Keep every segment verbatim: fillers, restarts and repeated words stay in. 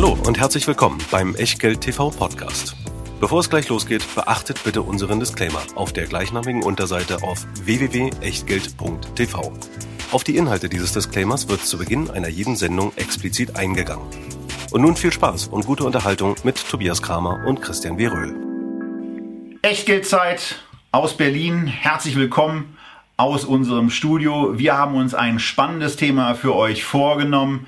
Hallo und herzlich willkommen beim Echtgeld T V Podcast. Bevor es gleich losgeht, beachtet bitte unseren Disclaimer auf der gleichnamigen Unterseite auf w w w punkt echtgeld punkt t v. Auf die Inhalte dieses Disclaimers wird zu Beginn einer jeden Sendung explizit eingegangen. Und nun viel Spaß und gute Unterhaltung mit Tobias Kramer und Christian W. Röhl. Echtgeldzeit aus Berlin. Herzlich willkommen aus unserem Studio. Wir haben uns ein spannendes Thema für euch vorgenommen,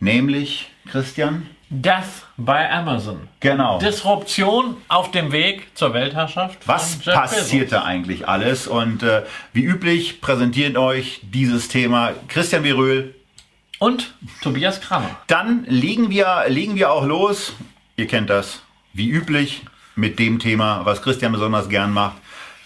nämlich, Christian? Death by Amazon. Genau. Disruption auf dem Weg zur Weltherrschaft. Was passiert da eigentlich alles? Und äh, wie üblich präsentiert euch dieses Thema Christian W. Röhl und Tobias Kramer. Dann legen wir, legen wir auch los. Ihr kennt das, wie üblich, mit dem Thema, was Christian besonders gern macht,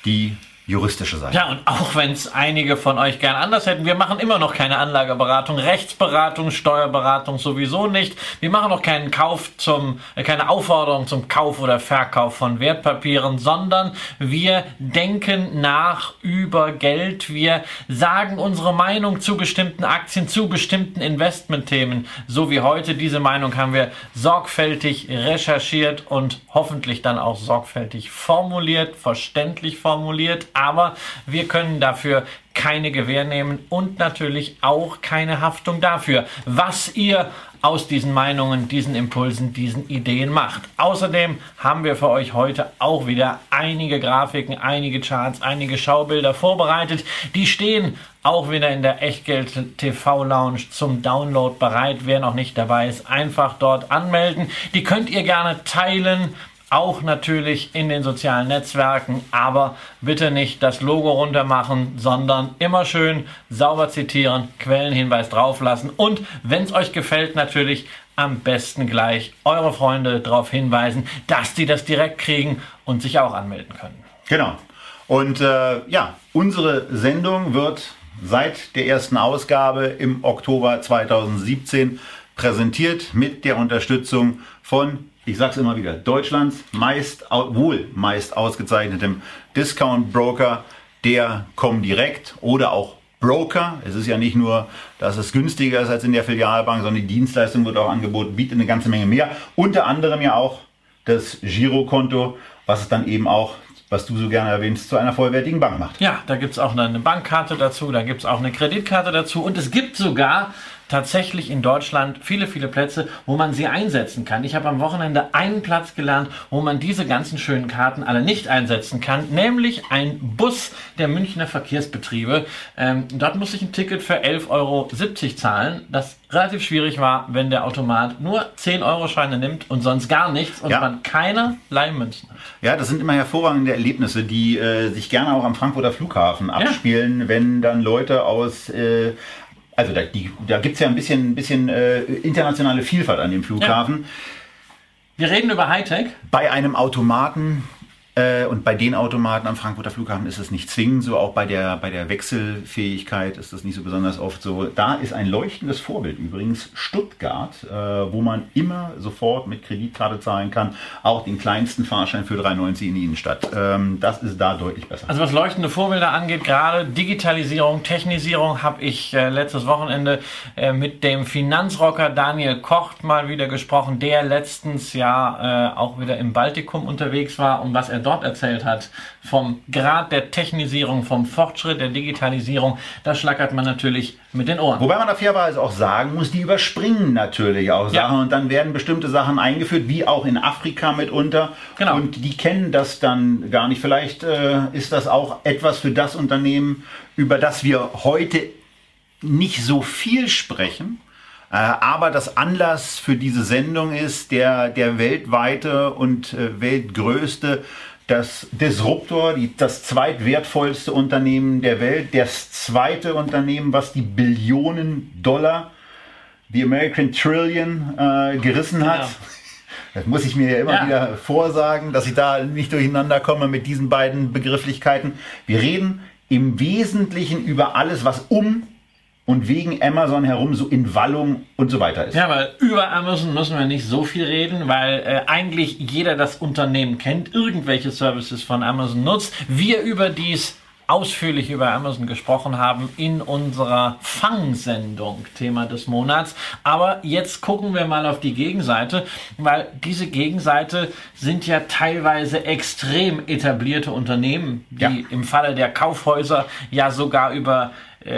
die juristische Seite. Ja, und auch wenn es einige von euch gern anders hätten, wir machen immer noch keine Anlageberatung, Rechtsberatung, Steuerberatung sowieso nicht. Wir machen auch keinen Kauf zum, keine Aufforderung zum Kauf oder Verkauf von Wertpapieren, sondern wir denken nach über Geld. Wir sagen unsere Meinung zu bestimmten Aktien, zu bestimmten Investmentthemen, so wie heute. Diese Meinung haben wir sorgfältig recherchiert und hoffentlich dann auch sorgfältig formuliert, verständlich formuliert. Aber wir können dafür keine Gewähr nehmen und natürlich auch keine Haftung dafür, was ihr aus diesen Meinungen, diesen Impulsen, diesen Ideen macht. Außerdem haben wir für euch heute auch wieder einige Grafiken, einige Charts, einige Schaubilder vorbereitet. Die stehen auch wieder in der Echtgeld-T V-Lounge zum Download bereit. Wer noch nicht dabei ist, einfach dort anmelden. Die könnt ihr gerne teilen. Auch natürlich in den sozialen Netzwerken, aber bitte nicht das Logo runter machen, sondern immer schön sauber zitieren, Quellenhinweis drauflassen und wenn es euch gefällt, natürlich am besten gleich eure Freunde darauf hinweisen, dass die das direkt kriegen und sich auch anmelden können. Genau. Und äh, ja, unsere Sendung wird seit der ersten Ausgabe im Oktober zweitausendsiebzehn präsentiert mit der Unterstützung von, ich sag's immer wieder, Deutschlands meist, wohl meist ausgezeichnetem Discount-Broker, der Comdirect oder auch Broker. Es ist ja nicht nur, dass es günstiger ist als in der Filialbank, sondern die Dienstleistung wird auch angeboten, bietet eine ganze Menge mehr. Unter anderem ja auch das Girokonto, was es dann eben auch, was du so gerne erwähnst, zu einer vollwertigen Bank macht. Ja, da gibt's auch eine Bankkarte dazu, da gibt's auch eine Kreditkarte dazu und es gibt sogar tatsächlich in Deutschland viele, viele Plätze, wo man sie einsetzen kann. Ich habe am Wochenende einen Platz gelernt, wo man diese ganzen schönen Karten alle nicht einsetzen kann, nämlich ein Bus der Münchner Verkehrsbetriebe. Ähm, dort musste ich ein Ticket für elf Euro siebzig zahlen, das relativ schwierig war, wenn der Automat nur zehn Euro Scheine nimmt und sonst gar nichts und ja, man keinerlei Münzen hat. Ja, das sind immer hervorragende Erlebnisse, die äh, sich gerne auch am Frankfurter Flughafen abspielen, ja, wenn dann Leute aus... Äh, Also da, da gibt es ja ein bisschen, bisschen äh, internationale Vielfalt an dem Flughafen. Ja. Wir reden über Hightech. Bei einem Automaten äh, und bei den Automaten am Frankfurter Flughafen ist es nicht zwingend so. Auch bei der, bei der Wechselfähigkeit ist das nicht so besonders oft so. Da ist ein leuchtendes Vorbild übrigens Stuttgart, äh, wo man immer sofort mit Kreditkarte zahlen kann. Auch den kleinsten Fahrschein für drei neunzig in die Innenstadt. Ähm, das ist da deutlich besser. Also was leuchtende Vorbilder angeht, gerade Digitalisierung, Technisierung, habe ich äh, letztes Wochenende äh, mit dem Finanzrocker Daniel Kocht mal wieder gesprochen, der letztens ja äh, auch wieder im Baltikum unterwegs war und was er dort erzählt hat vom Grad der Technisierung, vom Fortschritt der Digitalisierung, da schlackert man natürlich mit den Ohren. Wobei man da fairerweise auch sagen muss, die überspringen natürlich auch ja Sachen und dann werden bestimmte Sachen eingeführt, wie auch in Afrika mitunter. Genau. Und die kennen das dann gar nicht. Vielleicht äh, ist das auch etwas für das Unternehmen, über das wir heute nicht so viel sprechen, äh, aber das Anlass für diese Sendung ist der, der weltweite und äh, weltgrößte, das Disruptor, die, das zweitwertvollste Unternehmen der Welt, das zweite Unternehmen, was die Billionen Dollar, die American Trillion, äh, gerissen hat. Ja. Das muss ich mir ja immer ja. wieder vorsagen, dass ich da nicht durcheinander komme mit diesen beiden Begrifflichkeiten. Wir reden im Wesentlichen über alles, was um und wegen Amazon herum so in Wallung und so weiter ist. Ja, weil über Amazon müssen wir nicht so viel reden, weil äh, eigentlich jeder das Unternehmen kennt, irgendwelche Services von Amazon nutzt. Wir überdies ausführlich über Amazon gesprochen haben in unserer Fangsendung, Thema des Monats. Aber jetzt gucken wir mal auf die Gegenseite, weil diese Gegenseite sind ja teilweise extrem etablierte Unternehmen, die ja. im Falle der Kaufhäuser ja sogar über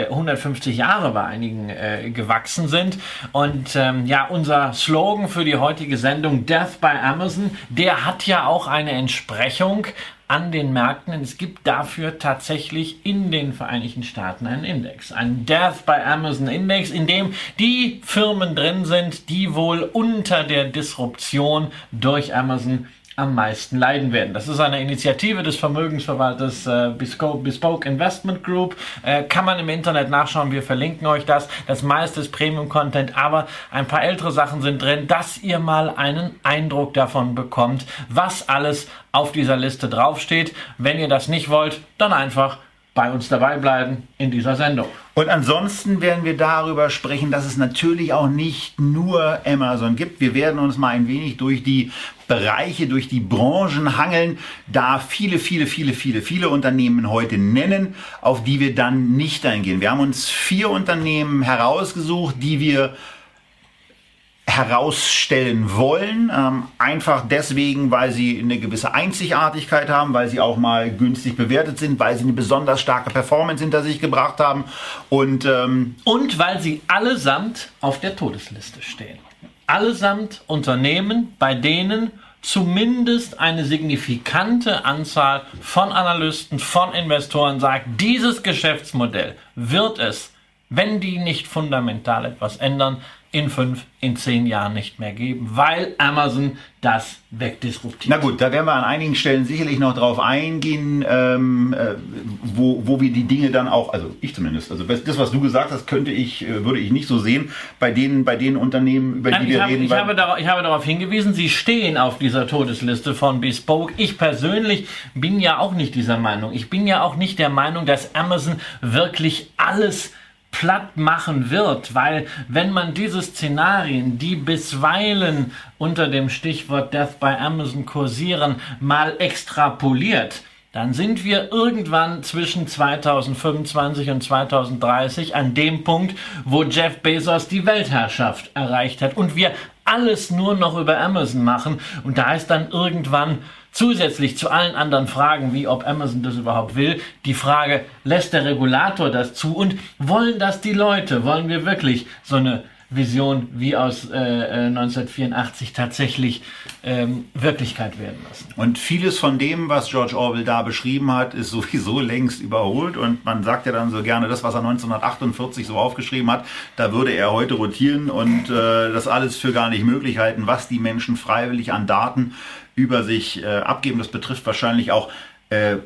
hundertfünfzig Jahre bei einigen äh, gewachsen sind. Und ähm, ja, unser Slogan für die heutige Sendung Death by Amazon, der hat ja auch eine Entsprechung an den Märkten. Es gibt dafür tatsächlich in den Vereinigten Staaten einen Index, einen Death by Amazon Index, in dem die Firmen drin sind, die wohl unter der Disruption durch Amazon am meisten leiden werden. Das ist eine Initiative des Vermögensverwalters äh, Bespoke Investment Group. Äh, kann man im Internet nachschauen, wir verlinken euch das. Das meiste ist Premium-Content, aber ein paar ältere Sachen sind drin, dass ihr mal einen Eindruck davon bekommt, was alles auf dieser Liste draufsteht. Wenn ihr das nicht wollt, dann einfach bei uns dabei bleiben in dieser Sendung. Und ansonsten werden wir darüber sprechen, dass es natürlich auch nicht nur Amazon gibt. Wir werden uns mal ein wenig durch die Bereiche, durch die Branchen hangeln, da viele, viele, viele, viele, viele Unternehmen heute nennen, auf die wir dann nicht eingehen. Wir haben uns vier Unternehmen herausgesucht, die wir herausstellen wollen, ähm, einfach deswegen, weil sie eine gewisse Einzigartigkeit haben, weil sie auch mal günstig bewertet sind, weil sie eine besonders starke Performance hinter sich gebracht haben und ähm und weil sie allesamt auf der Todesliste stehen. Allesamt Unternehmen, bei denen zumindest eine signifikante Anzahl von Analysten, von Investoren sagt, dieses Geschäftsmodell wird es, wenn die nicht fundamental etwas ändern, in fünf, in zehn Jahren nicht mehr geben, weil Amazon das wegdisruptiert. Na gut, da werden wir an einigen Stellen sicherlich noch drauf eingehen, ähm, äh, wo, wo wir die Dinge dann auch, also ich zumindest, also das, was du gesagt hast, könnte ich, würde ich nicht so sehen, bei denen, bei den Unternehmen, über die wir hab, reden. Ich habe, darauf, ich habe darauf hingewiesen, sie stehen auf dieser Todesliste von Bespoke. Ich persönlich bin ja auch nicht dieser Meinung. Ich bin ja auch nicht der Meinung, dass Amazon wirklich alles platt machen wird, weil wenn man diese Szenarien, die bisweilen unter dem Stichwort Death by Amazon kursieren, mal extrapoliert, dann sind wir irgendwann zwischen zweitausendfünfundzwanzig und zweitausenddreißig an dem Punkt, wo Jeff Bezos die Weltherrschaft erreicht hat und wir alles nur noch über Amazon machen und da ist dann irgendwann zusätzlich zu allen anderen Fragen, wie ob Amazon das überhaupt will, die Frage, lässt der Regulator das zu und wollen das die Leute? Wollen wir wirklich so eine Vision wie aus äh, neunzehnhundertvierundachtzig tatsächlich ähm, Wirklichkeit werden lassen? Und vieles von dem, was George Orwell da beschrieben hat, ist sowieso längst überholt und man sagt ja dann so gerne, das, was er neunzehnhundertachtundvierzig so aufgeschrieben hat, da würde er heute rotieren und äh, das alles für gar nicht möglich halten, was die Menschen freiwillig an Daten über sich äh, abgeben. Das betrifft wahrscheinlich auch äh,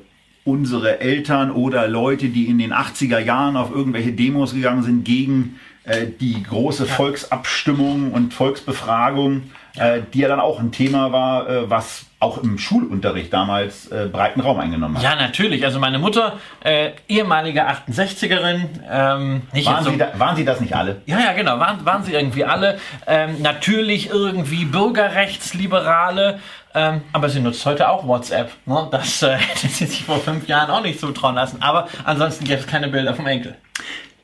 unsere Eltern oder Leute, die in den achtziger Jahren auf irgendwelche Demos gegangen sind gegen äh, die große ja. Volksabstimmung und Volksbefragung, ja. äh, die ja dann auch ein Thema war, äh, was auch im Schulunterricht damals äh, breiten Raum eingenommen hat. Ja, natürlich. Also meine Mutter, äh, ehemalige achtundsechzigerin. Ähm, nicht waren, so, sie da, waren sie das nicht alle? Ja, ja, genau. Waren, waren sie irgendwie alle. Ähm, natürlich irgendwie Bürgerrechtsliberale. Ähm, aber sie nutzt heute auch WhatsApp. Ne? Das äh, hätte sie sich vor fünf Jahren auch nicht zutrauen lassen. Aber ansonsten gäbe es keine Bilder vom Enkel.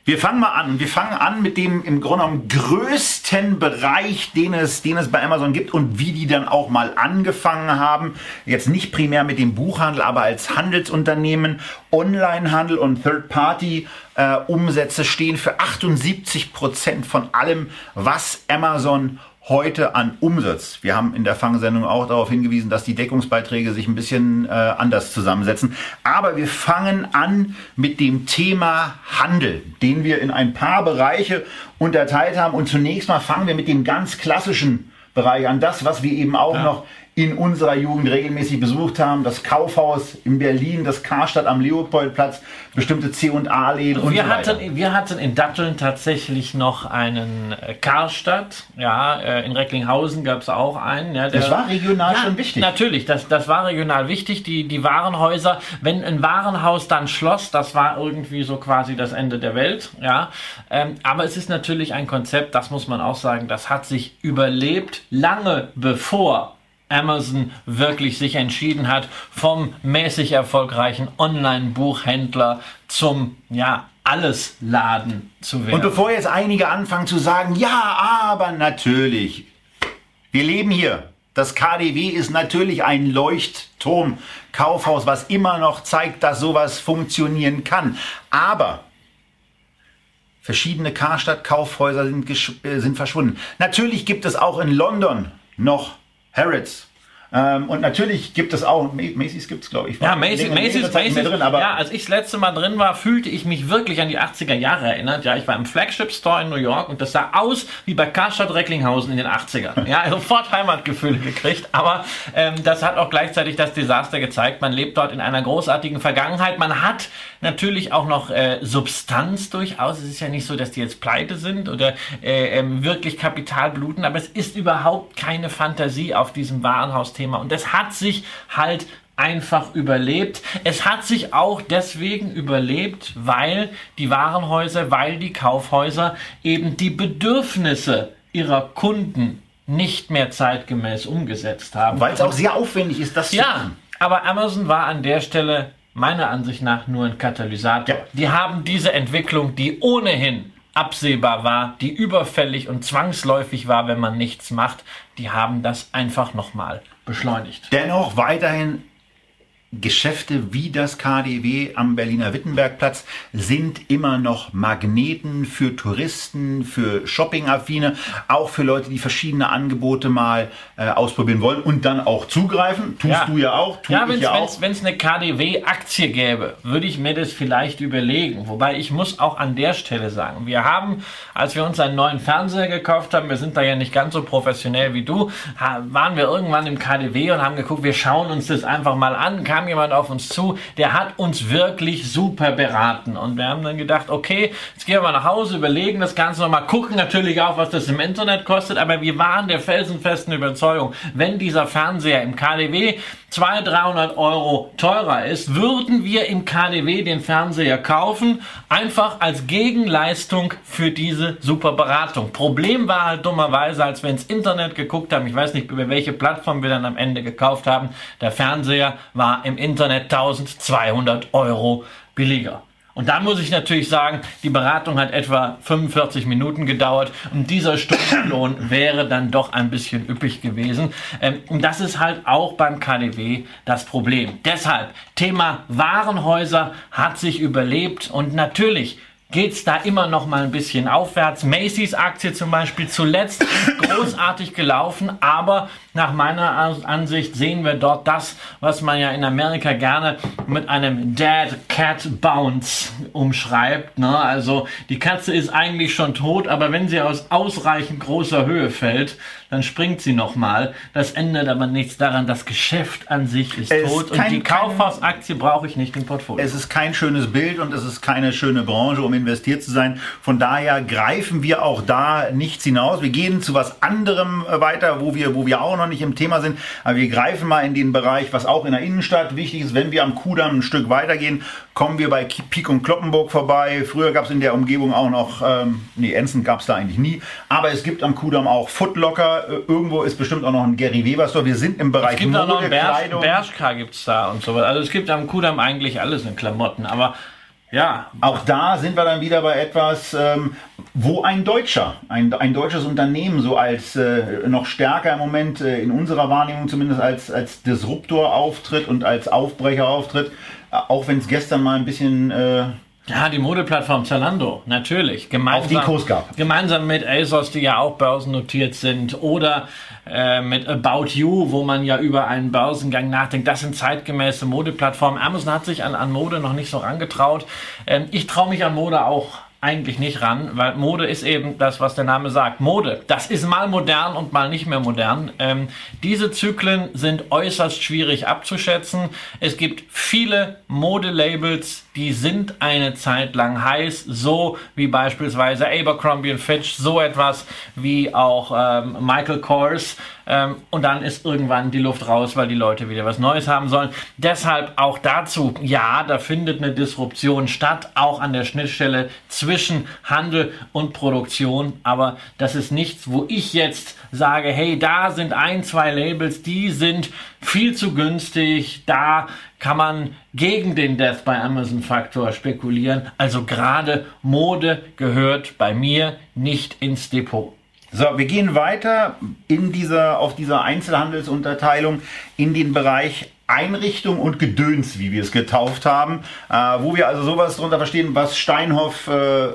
Wir fangen mal an. Wir fangen an mit dem im Grunde genommen größten Bereich, den es, den es bei Amazon gibt und wie die dann auch mal angefangen haben. Jetzt nicht primär mit dem Buchhandel, aber als Handelsunternehmen. Onlinehandel und Third-Party-Umsätze stehen für achtundsiebzig Prozent von allem, was Amazon heute an Umsatz. Wir haben in der Fangsendung auch darauf hingewiesen, dass die Deckungsbeiträge sich ein bisschen äh, anders zusammensetzen. Aber wir fangen an mit dem Thema Handel, den wir in ein paar Bereiche unterteilt haben. Und zunächst mal fangen wir mit dem ganz klassischen Bereich an. Das, was wir eben auch ja. noch in unserer Jugend regelmäßig besucht haben. Das Kaufhaus in Berlin, das Karstadt am Leopoldplatz, bestimmte C und A-Läden und so weiter. Wir hatten in Datteln tatsächlich noch einen Karstadt. Ja, in Recklinghausen gab es auch einen. Ja, der, das war regional ja, schon wichtig. Natürlich, das, das war regional wichtig. Die, die Warenhäuser, wenn ein Warenhaus dann schloss, das war irgendwie so quasi das Ende der Welt. Ja, ähm, aber es ist natürlich ein Konzept, das muss man auch sagen, das hat sich überlebt, lange bevor Amazon wirklich sich entschieden hat, vom mäßig erfolgreichen Online-Buchhändler zum, ja, Alles-Laden zu werden. Und bevor jetzt einige anfangen zu sagen, ja, aber natürlich, wir leben hier. Das KaDeWe ist natürlich ein Leuchtturm-Kaufhaus, was immer noch zeigt, dass sowas funktionieren kann. Aber verschiedene Karstadt-Kaufhäuser sind, äh, sind verschwunden. Natürlich gibt es auch in London noch Harrods. Ähm, und natürlich gibt es auch, Macy's gibt es, glaube ich. Ja, Macy's, Macy's, Macy's drin, aber ja, als ich das letzte Mal drin war, fühlte ich mich wirklich an die achtziger Jahre erinnert. Ja, ich war im Flagship Store in New York und das sah aus wie bei Karstadt Recklinghausen in den achtzigern. Ja, sofort Heimatgefühle gekriegt, aber ähm, das hat auch gleichzeitig das Desaster gezeigt. Man lebt dort in einer großartigen Vergangenheit. Man hat natürlich auch noch äh, Substanz durchaus. Es ist ja nicht so, dass die jetzt pleite sind oder äh, ähm, wirklich Kapital bluten, aber es ist überhaupt keine Fantasie auf diesem Warenhaus Thema. Und das hat sich halt einfach überlebt. Es hat sich auch deswegen überlebt, weil die Warenhäuser, weil die Kaufhäuser eben die Bedürfnisse ihrer Kunden nicht mehr zeitgemäß umgesetzt haben. Weil es auch sehr aufwendig ist, das zu tun. Ja, aber Amazon war an der Stelle meiner Ansicht nach nur ein Katalysator. Ja. Die haben diese Entwicklung, die ohnehin absehbar war, die überfällig und zwangsläufig war, wenn man nichts macht, die haben das einfach nochmal beschleunigt. Dennoch weiterhin Geschäfte wie das KaDeWe am Berliner Wittenbergplatz sind immer noch Magneten für Touristen, für Shoppingaffine, auch für Leute, die verschiedene Angebote mal äh, ausprobieren wollen und dann auch zugreifen. Tust ja. du ja auch, tu ja, ich ja auch. Wenn es eine KaDeWe-Aktie gäbe, würde ich mir das vielleicht überlegen. Wobei ich muss auch an der Stelle sagen, wir haben, als wir uns einen neuen Fernseher gekauft haben, wir sind da ja nicht ganz so professionell wie du, waren wir irgendwann im KaDeWe und haben geguckt, wir schauen uns das einfach mal an, kam jemand auf uns zu, der hat uns wirklich super beraten und wir haben dann gedacht, okay, jetzt gehen wir mal nach Hause, überlegen das Ganze nochmal, gucken natürlich auch, was das im Internet kostet, aber wir waren der felsenfesten Überzeugung, wenn dieser Fernseher im KaDeWe zweihundert, dreihundert Euro teurer ist, würden wir im KaDeWe den Fernseher kaufen, einfach als Gegenleistung für diese super Beratung. Problem war halt dummerweise, als wir ins Internet geguckt haben, ich weiß nicht, über welche Plattform wir dann am Ende gekauft haben, der Fernseher war im Internet eintausendzweihundert Euro billiger. Und dann muss ich natürlich sagen, die Beratung hat etwa fünfundvierzig Minuten gedauert und dieser Stundenlohn wäre dann doch ein bisschen üppig gewesen. Ähm, und das ist halt auch beim KaDeWe das Problem. Deshalb, Thema Warenhäuser hat sich überlebt und natürlich geht es da immer noch mal ein bisschen aufwärts. Macy's Aktie zum Beispiel zuletzt großartig gelaufen, aber nach meiner Ansicht sehen wir dort das, was man ja in Amerika gerne mit einem Dead Cat Bounce umschreibt. Ne? Also die Katze ist eigentlich schon tot, aber wenn sie aus ausreichend großer Höhe fällt, dann springt sie nochmal. Das ändert aber nichts daran, das Geschäft an sich ist es tot ist kein, und die Kaufhausaktie brauche ich nicht im Portfolio. Es ist kein schönes Bild und es ist keine schöne Branche, um investiert zu sein. Von daher greifen wir auch da nichts hinaus. Wir gehen zu was anderem weiter, wo wir, wo wir auch noch nicht im Thema sind. Aber wir greifen mal in den Bereich, was auch in der Innenstadt wichtig ist. Wenn wir am Kudamm ein Stück weitergehen, kommen wir bei Pik und Kloppenburg vorbei. Früher gab es in der Umgebung auch noch, ähm, nee, Enzen gab es da eigentlich nie. Aber es gibt am Kudamm auch Footlocker. Irgendwo ist bestimmt auch noch ein Gary Weber Store. Wir sind im Bereich Mode, Kleidung. Es gibt auch noch einen Bershka gibt es da und sowas. Also es gibt am Kudamm eigentlich alles in Klamotten, aber ja, auch da sind wir dann wieder bei etwas, ähm, wo ein Deutscher, ein, ein deutsches Unternehmen so als äh, noch stärker im Moment äh, in unserer Wahrnehmung zumindest als, als Disruptor auftritt und als Aufbrecher auftritt, äh, auch wenn es gestern mal ein bisschen... Äh, ja, die Modeplattform Zalando, natürlich. Gemeinsam, auf die Kurs gab. Gemeinsam mit ASOS, die ja auch börsennotiert sind, oder äh, mit About You, wo man ja über einen Börsengang nachdenkt. Das sind zeitgemäße Modeplattformen. Amazon hat sich an, an Mode noch nicht so rangetraut. Ähm, ich traue mich an Mode auch eigentlich nicht ran, weil Mode ist eben das, was der Name sagt. Mode, das ist mal modern und mal nicht mehr modern. Ähm, diese Zyklen sind äußerst schwierig abzuschätzen. Es gibt viele Modelabels, die sind eine Zeit lang heiß, so wie beispielsweise Abercrombie und Fitch, so etwas wie auch ähm, Michael Kors. ähm, und dann ist irgendwann die Luft raus, weil die Leute wieder was Neues haben sollen. Deshalb auch dazu, ja, da findet eine Disruption statt, auch an der Schnittstelle zwischen Handel und Produktion, aber das ist nichts, wo ich jetzt sage, hey, da sind ein, zwei Labels, die sind viel zu günstig, da kann man gegen den Death by Amazon Faktor spekulieren. Also gerade Mode gehört bei mir nicht ins Depot. So, wir gehen weiter in dieser, auf dieser Einzelhandelsunterteilung in den Bereich Einrichtung und Gedöns, wie wir es getauft haben, äh, wo wir also sowas darunter verstehen, was Steinhoff äh,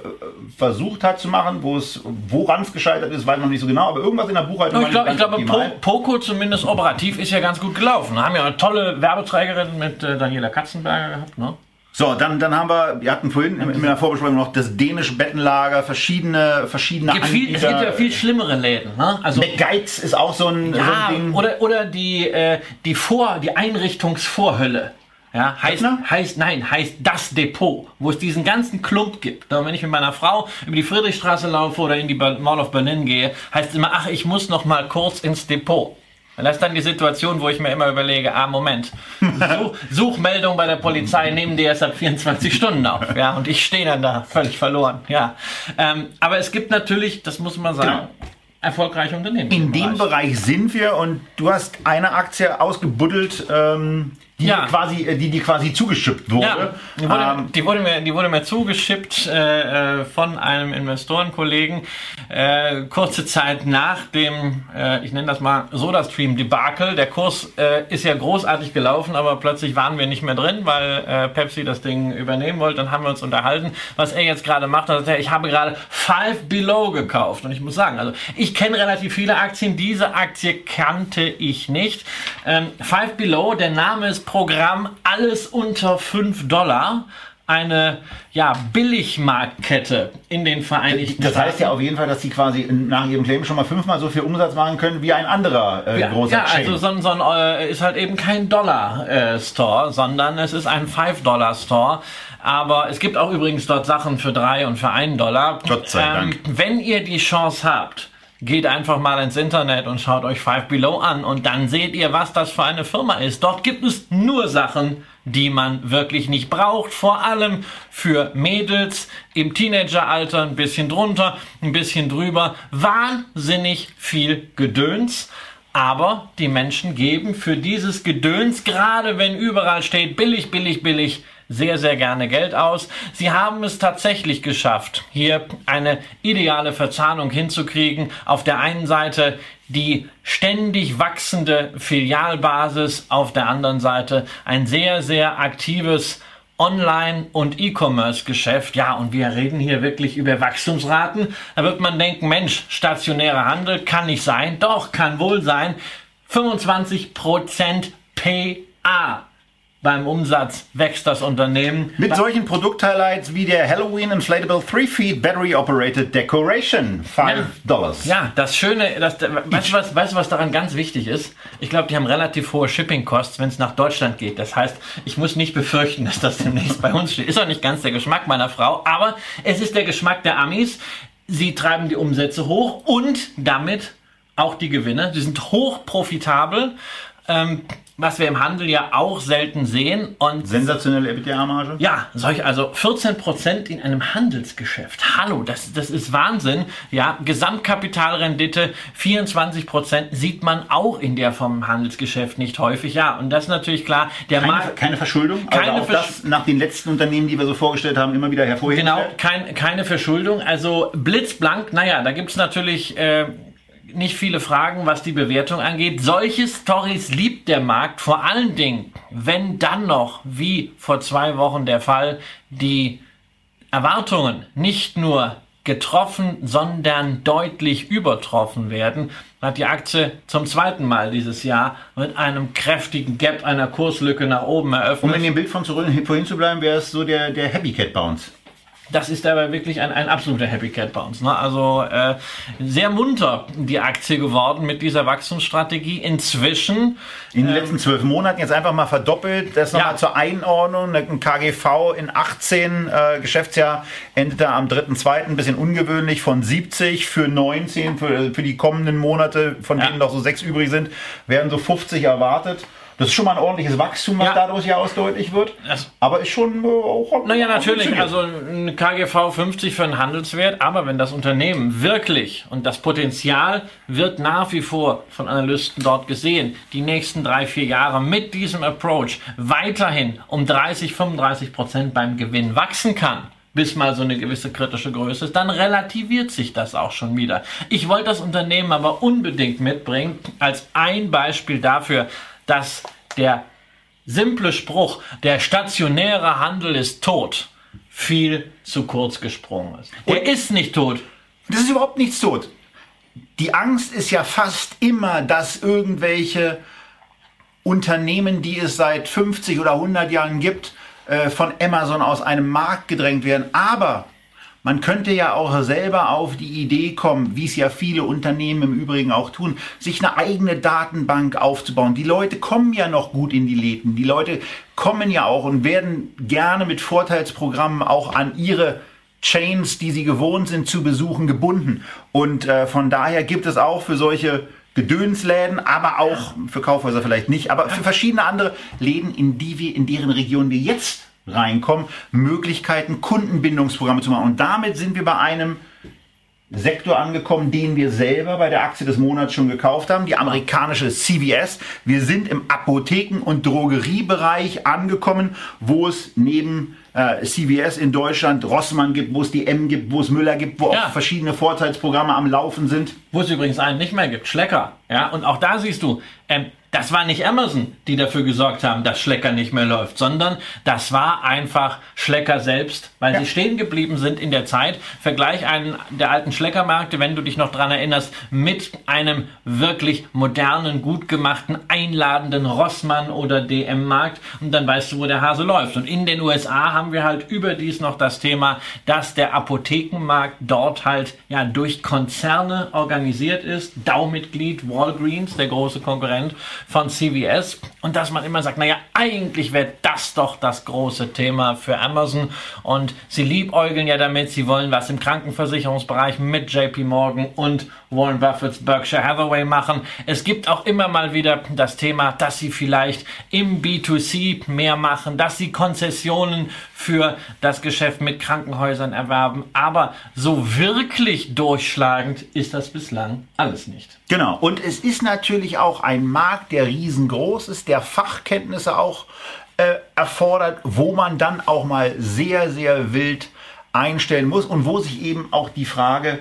versucht hat zu machen, wo es, woran es gescheitert ist, weiß man nicht so genau, aber irgendwas in der Buchhaltung. Ich glaube, glaub, glaub, Poco zumindest operativ ist ja ganz gut gelaufen. Wir haben ja eine tolle Werbeträgerin mit äh, Daniela Katzenberger gehabt, ne? So, dann, dann haben wir, wir hatten vorhin in der Vorbesprechung noch das dänische Bettenlager, verschiedene, verschiedene es gibt viel, Anbieter. Es gibt ja viel schlimmere Läden, ne? Also McGuides ist auch so ein, ja, so ein Ding. Oder, oder die, äh, die, Vor-, die Einrichtungsvorhölle. Ja, heißt, heißt, nein, heißt das Depot, wo es diesen ganzen Klump gibt. Und wenn ich mit meiner Frau über die Friedrichstraße laufe oder in die Mall of Berlin gehe, heißt es immer, ach, ich muss noch mal kurz ins Depot. Das ist dann die Situation, wo ich mir immer überlege, ah, Moment, Such, Suchmeldung bei der Polizei nehmen die erst ab vierundzwanzig Stunden auf, ja, und ich stehe dann da völlig verloren, ja. Ähm, aber es gibt natürlich, das muss man sagen, genau, erfolgreiche Unternehmen. In dem Bereich. Bereich sind wir, und du hast eine Aktie ausgebuddelt, ähm, die, ja. quasi, die, die quasi zugeschippt wurde. Ja, die, wurde ähm, die, wurde mir, die wurde mir zugeschippt äh, von einem Investorenkollegen äh, kurze Zeit nach dem, äh, ich nenne das mal Soda-Stream-Debakel. Der Kurs äh, ist ja großartig gelaufen, aber plötzlich waren wir nicht mehr drin, weil äh, Pepsi das Ding übernehmen wollte. Dann haben wir uns unterhalten, was er jetzt gerade macht. Er sagt, ich habe gerade Five Below gekauft. Und ich muss sagen, also ich kenne relativ viele Aktien. Diese Aktie kannte ich nicht. Ähm, Five Below, der Name ist Programm, alles unter fünf Dollar, eine, ja, Billigmarktkette in den Vereinigten Staaten. Das heißt ja auf jeden Fall, dass die quasi nach ihrem Claim schon mal fünfmal so viel Umsatz machen können wie ein anderer äh, ja, großer ja, Chain. Also so, so ein, äh, ist halt eben kein Dollar-Store, äh, sondern es ist ein fünf Dollar Store. Aber es gibt auch übrigens dort Sachen für drei und für einen Dollar. Gott sei Dank. Ähm, wenn ihr die Chance habt, geht einfach mal ins Internet und schaut euch Five Below an und dann seht ihr, was das für eine Firma ist. Dort gibt es nur Sachen, die man wirklich nicht braucht, vor allem für Mädels im Teenageralter, ein bisschen drunter, ein bisschen drüber. Wahnsinnig viel Gedöns, aber die Menschen geben für dieses Gedöns, gerade wenn überall steht, billig, billig, billig, sehr, sehr gerne Geld aus. Sie haben es tatsächlich geschafft, hier eine ideale Verzahnung hinzukriegen. Auf der einen Seite die ständig wachsende Filialbasis, auf der anderen Seite ein sehr, sehr aktives Online- und E-Commerce-Geschäft. Ja, und wir reden hier wirklich über Wachstumsraten. Da wird man denken, Mensch, stationärer Handel kann nicht sein. Doch, kann wohl sein. fünfundzwanzig Prozent P A. Beim Umsatz wächst das Unternehmen. Mit solchen Produkthighlights wie der Halloween Inflatable three feet Battery Operated Decoration. five Dollars. Ja, ja, das Schöne, das, weißt du, was, weißt, was daran ganz wichtig ist? Ich glaube, die haben relativ hohe Shipping-Costs, wenn es nach Deutschland geht. Das heißt, ich muss nicht befürchten, dass das demnächst bei uns steht. Ist auch nicht ganz der Geschmack meiner Frau, aber es ist der Geschmack der Amis. Sie treiben die Umsätze hoch und damit auch die Gewinne. Sie sind hoch profitabel. Ähm, was wir im Handel ja auch selten sehen. Und sensationelle EBITDA-Marge? Ja, solch, also vierzehn Prozent in einem Handelsgeschäft. Hallo, das, das ist Wahnsinn. Ja, Gesamtkapitalrendite vierundzwanzig Prozent sieht man auch in der vom Handelsgeschäft nicht häufig. Ja, und das ist natürlich klar. Der keine, Markt, keine Verschuldung? Keine also auch Versch das nach den letzten Unternehmen, die wir so vorgestellt haben, immer wieder hervorheben. Genau, kein, keine Verschuldung. Also blitzblank, naja, da gibt es natürlich Äh, nicht viele Fragen, was die Bewertung angeht. Solche Storys liebt der Markt, vor allen Dingen, wenn dann noch, wie vor zwei Wochen der Fall, die Erwartungen nicht nur getroffen, sondern deutlich übertroffen werden. Hat die Aktie zum zweiten Mal dieses Jahr mit einem kräftigen Gap, einer Kurslücke nach oben eröffnet. Um in dem Bild von vorhin zu bleiben, wäre es so der, der Happy Cat Bounce. Das ist dabei wirklich ein, ein absoluter Happy Cat bei uns. Ne? Also äh, sehr munter die Aktie geworden mit dieser Wachstumsstrategie. Inzwischen in den ähm, letzten zwölf Monaten jetzt einfach mal verdoppelt. Das nochmal ja. zur Einordnung. Ein K G V in achtzehn äh, Geschäftsjahr endet da am dritten zweiten ein bisschen ungewöhnlich von siebzig für neunzehn für, für die kommenden Monate, von ja. denen noch so sechs übrig sind, werden so fünfzig erwartet. Das ist schon mal ein ordentliches Wachstum, was ja. dadurch ja ausdeutlich wird. Das aber ist schon äh, auch... Naja, natürlich. Also ein K G V fünfzig für einen Handelswert. Aber wenn das Unternehmen wirklich, und das Potenzial wird nach wie vor von Analysten dort gesehen, die nächsten drei, vier Jahre mit diesem Approach weiterhin um dreißig, fünfunddreißig Prozent beim Gewinn wachsen kann, bis mal so eine gewisse kritische Größe ist, dann relativiert sich das auch schon wieder. Ich wollte das Unternehmen aber unbedingt mitbringen, als ein Beispiel dafür, dass der simple Spruch, der stationäre Handel ist tot, viel zu kurz gesprungen ist. Der ist nicht tot. Das ist überhaupt nichts tot. Die Angst ist ja fast immer, dass irgendwelche Unternehmen, die es seit fünfzig oder hundert Jahren gibt, von Amazon aus einem Markt gedrängt werden. Aber man könnte ja auch selber auf die Idee kommen, wie es ja viele Unternehmen im Übrigen auch tun, sich eine eigene Datenbank aufzubauen. Die Leute kommen ja noch gut in die Läden. Die Leute kommen ja auch und werden gerne mit Vorteilsprogrammen auch an ihre Chains, die sie gewohnt sind, zu besuchen, gebunden. Und äh, von daher gibt es auch für solche Gedönsläden, aber auch für Kaufhäuser vielleicht nicht, aber für verschiedene andere Läden, in die wir, in deren Region wir jetzt reinkommen, Möglichkeiten, Kundenbindungsprogramme zu machen. Und damit sind wir bei einem Sektor angekommen, den wir selber bei der Aktie des Monats schon gekauft haben, die amerikanische C V S. Wir sind im Apotheken- und Drogeriebereich angekommen, wo es neben äh, C V S in Deutschland Rossmann gibt, wo es die M gibt, wo es Müller gibt, wo ja. auch verschiedene Vorteilsprogramme am Laufen sind. Wo es übrigens einen nicht mehr gibt, Schlecker. Ja, und auch da siehst du, ähm, das war nicht Amazon, die dafür gesorgt haben, dass Schlecker nicht mehr läuft, sondern das war einfach Schlecker selbst, weil ja. sie stehen geblieben sind in der Zeit. Vergleich einen der alten Schleckermärkte, wenn du dich noch dran erinnerst, mit einem wirklich modernen, gut gemachten, einladenden Rossmann oder D M-Markt und dann weißt du, wo der Hase läuft. Und in den U S A haben wir halt überdies noch das Thema, dass der Apothekenmarkt dort halt ja durch Konzerne organisiert ist, D A U-Mitglied, Walgreens, der große Konkurrent von C V S, und dass man immer sagt, naja, eigentlich wäre das doch das große Thema für Amazon und sie liebäugeln ja damit, sie wollen was im Krankenversicherungsbereich mit J P Morgan und Warren Buffetts Berkshire Hathaway machen. Es gibt auch immer mal wieder das Thema, dass sie vielleicht im B zwei C mehr machen, dass sie Konzessionen für das Geschäft mit Krankenhäusern erwerben, aber so wirklich durchschlagend ist das bislang alles nicht. Genau, und es ist natürlich auch ein Markt, der riesengroß ist, der Fachkenntnisse auch äh, erfordert, wo man dann auch mal sehr, sehr wild einstellen muss und wo sich eben auch die Frage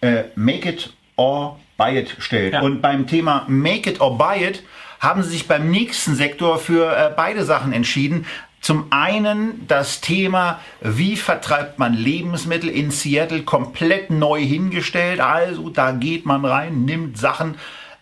äh, make it or buy it stellt. Ja. Und beim Thema make it or buy it haben sie sich beim nächsten Sektor für äh, beide Sachen entschieden. Zum einen das Thema, wie vertreibt man Lebensmittel in Seattle, komplett neu hingestellt. Also da geht man rein, nimmt Sachen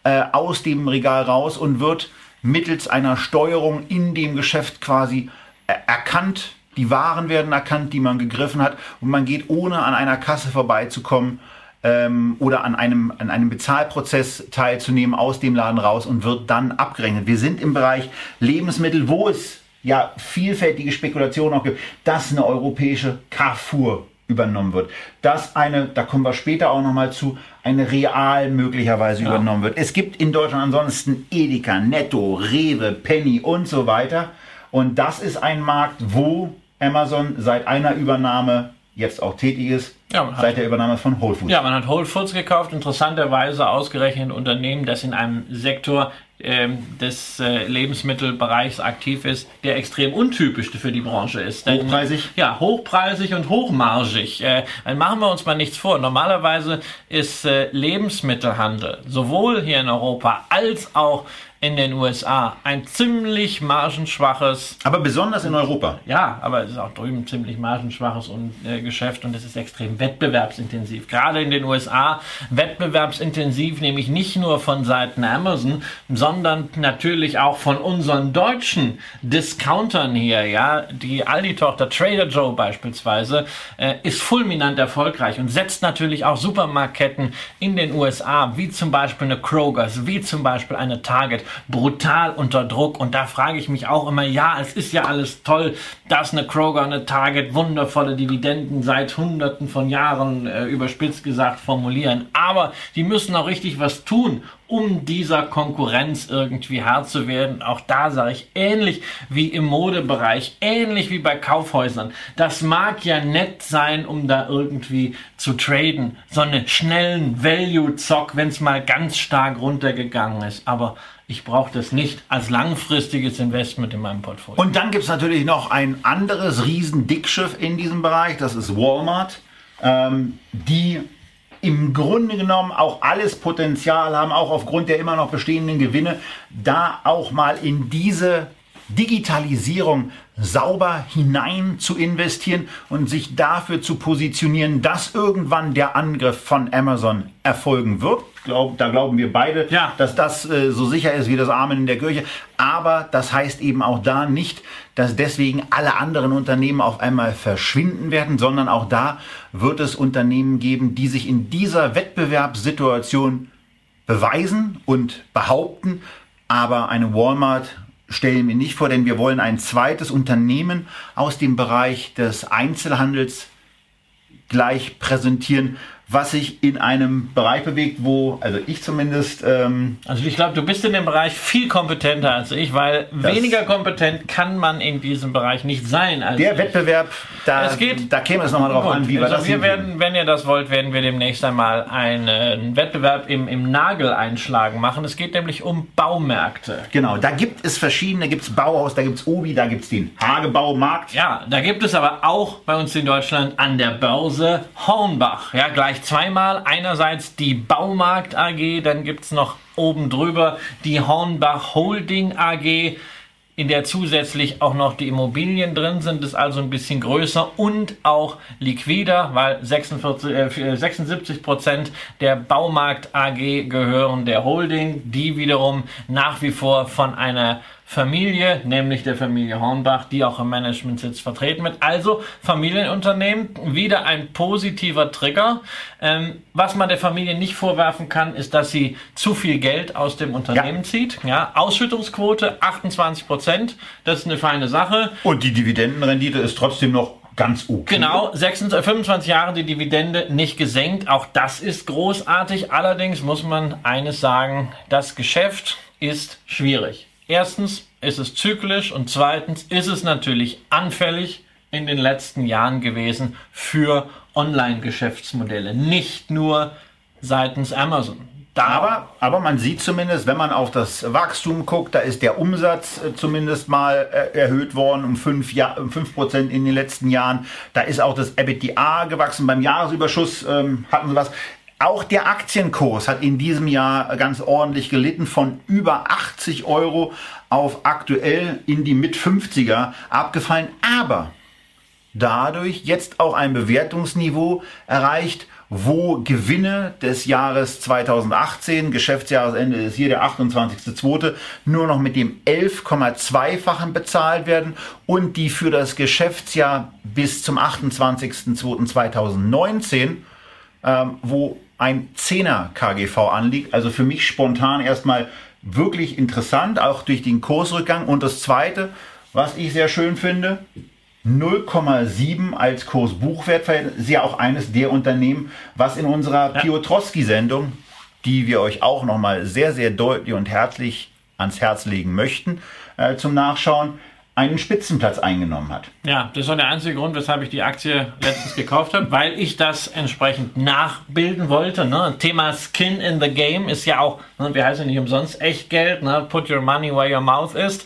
äh, aus dem Regal raus und wird mittels einer Steuerung in dem Geschäft quasi äh, erkannt. Die Waren werden erkannt, die man gegriffen hat, und man geht, ohne an einer Kasse vorbeizukommen ähm, oder an einem, an einem Bezahlprozess teilzunehmen, aus dem Laden raus und wird dann abgerechnet. Wir sind im Bereich Lebensmittel, wo es ja vielfältige Spekulationen auch gibt, dass eine europäische Carrefour übernommen wird, dass eine, da kommen wir später auch nochmal zu, eine Real möglicherweise ja. übernommen wird. Es gibt in Deutschland ansonsten Edeka, Netto, Rewe, Penny und so weiter. Und das ist ein Markt, wo Amazon seit einer Übernahme jetzt auch tätig ist, ja, seit hat, der Übernahme von Whole Foods. Ja, man hat Whole Foods gekauft, interessanterweise ausgerechnet ein Unternehmen, das in einem Sektor äh, des äh, Lebensmittelbereichs aktiv ist, der extrem untypisch für die Branche ist. Denn, hochpreisig? Ja, hochpreisig und hochmargig. Äh, dann machen wir uns mal nichts vor. Normalerweise ist äh, Lebensmittelhandel sowohl hier in Europa als auch in den U S A. Ein ziemlich margenschwaches... Aber besonders in Europa. Ja, aber es ist auch drüben ziemlich margenschwaches und, äh, Geschäft und es ist extrem wettbewerbsintensiv. Gerade in den U S A wettbewerbsintensiv, nämlich nicht nur von Seiten Amazon, sondern natürlich auch von unseren deutschen Discountern hier. Ja, die Aldi-Tochter Trader Joe beispielsweise äh, ist fulminant erfolgreich und setzt natürlich auch Supermarktketten in den U S A, wie zum Beispiel eine Kroger's, wie zum Beispiel eine Target, brutal unter Druck. Und da frage ich mich auch immer, ja, es ist ja alles toll, dass eine Kroger, eine Target wundervolle Dividenden seit Hunderten von Jahren äh, überspitzt gesagt formulieren, aber die müssen auch richtig was tun, um dieser Konkurrenz irgendwie Herr zu werden. Auch da sage ich, ähnlich wie im Modebereich, ähnlich wie bei Kaufhäusern, das mag ja nett sein, um da irgendwie zu traden, so einen schnellen Value-Zock, wenn es mal ganz stark runtergegangen ist, aber ich brauche das nicht als langfristiges Investment in meinem Portfolio. Und dann gibt es natürlich noch ein anderes Riesendickschiff in diesem Bereich, das ist Walmart, ähm, die im Grunde genommen auch alles Potenzial haben, auch aufgrund der immer noch bestehenden Gewinne, da auch mal in diese Digitalisierung sauber hinein zu investieren und sich dafür zu positionieren, dass irgendwann der Angriff von Amazon erfolgen wird. Glaub, da glauben wir beide, ja, dass das äh, so sicher ist wie das Amen in der Kirche. Aber das heißt eben auch da nicht, dass deswegen alle anderen Unternehmen auf einmal verschwinden werden, sondern auch da wird es Unternehmen geben, die sich in dieser Wettbewerbssituation beweisen und behaupten. Aber eine Walmart stellen wir nicht vor, denn wir wollen ein zweites Unternehmen aus dem Bereich des Einzelhandels gleich präsentieren, was sich in einem Bereich bewegt, wo, also ich zumindest... Ähm, also ich glaube, du bist in dem Bereich viel kompetenter als ich, weil weniger kompetent kann man in diesem Bereich nicht sein. Als der ich. Wettbewerb, da, es geht, da käme es nochmal drauf gut an, wie wir also das wir werden, wenn ihr das wollt, werden wir demnächst einmal einen Wettbewerb im, im Nagel einschlagen machen. Es geht nämlich um Baumärkte. Genau, da gibt es verschiedene, da gibt es Bauhaus, da gibt es Obi, da gibt es den Hagebaumarkt. Ja, da gibt es aber auch bei uns in Deutschland an der Börse Hornbach, ja, gleich zweimal. Einerseits die Baumarkt A G, dann gibt es noch oben drüber die Hornbach Holding A G, in der zusätzlich auch noch die Immobilien drin sind, ist also ein bisschen größer und auch liquider, weil sechsundvierzig, äh, sechsundsiebzig Prozent der Baumarkt A G gehören der Holding, die wiederum nach wie vor von einer Familie, nämlich der Familie Hornbach, die auch im Management sitzt, vertreten wird. Also Familienunternehmen, wieder ein positiver Trigger. Ähm, was man der Familie nicht vorwerfen kann, ist, dass sie zu viel Geld aus dem Unternehmen ja. zieht. Ja, Ausschüttungsquote achtundzwanzig Prozent, das ist eine feine Sache. Und die Dividendenrendite ist trotzdem noch ganz okay. Genau, fünfundzwanzig Jahre die Dividende nicht gesenkt. Auch das ist großartig. Allerdings muss man eines sagen, das Geschäft ist schwierig. Erstens ist es zyklisch und zweitens ist es natürlich anfällig in den letzten Jahren gewesen für Online-Geschäftsmodelle, nicht nur seitens Amazon. Da aber, aber man sieht zumindest, wenn man auf das Wachstum guckt, da ist der Umsatz äh, zumindest mal äh, erhöht worden um fünf, ja, um fünf Prozent in den letzten Jahren. Da ist auch das EBITDA gewachsen, beim Jahresüberschuss ähm, hatten sie was. Auch der Aktienkurs hat in diesem Jahr ganz ordentlich gelitten, von über achtzig Euro auf aktuell in die Mit-fünfziger abgefallen, aber dadurch jetzt auch ein Bewertungsniveau erreicht, wo Gewinne des Jahres zweitausendachtzehn, Geschäftsjahresende ist hier der achtundzwanzigster zweite, nur noch mit dem elf Komma zwei-fachen bezahlt werden und die für das Geschäftsjahr bis zum achtundzwanzigster zweiter zweitausendneunzehn, ähm, wo ein Zehner K G V anliegt. Also für mich spontan erstmal wirklich interessant, auch durch den Kursrückgang. Und das Zweite, was ich sehr schön finde, null Komma sieben als Kursbuchwertverhältnis ist ja auch eines der Unternehmen, was in unserer ja. Piotrowski-Sendung, die wir euch auch nochmal sehr, sehr deutlich und herzlich ans Herz legen möchten, äh, zum Nachschauen, einen Spitzenplatz eingenommen hat. Ja, das ist auch der einzige Grund, weshalb ich die Aktie letztens gekauft habe, weil ich das entsprechend nachbilden wollte. Ne? Thema Skin in the Game ist ja auch, ne, wir heißen ja nicht umsonst Echtgeld, ne? Put your money where your mouth is.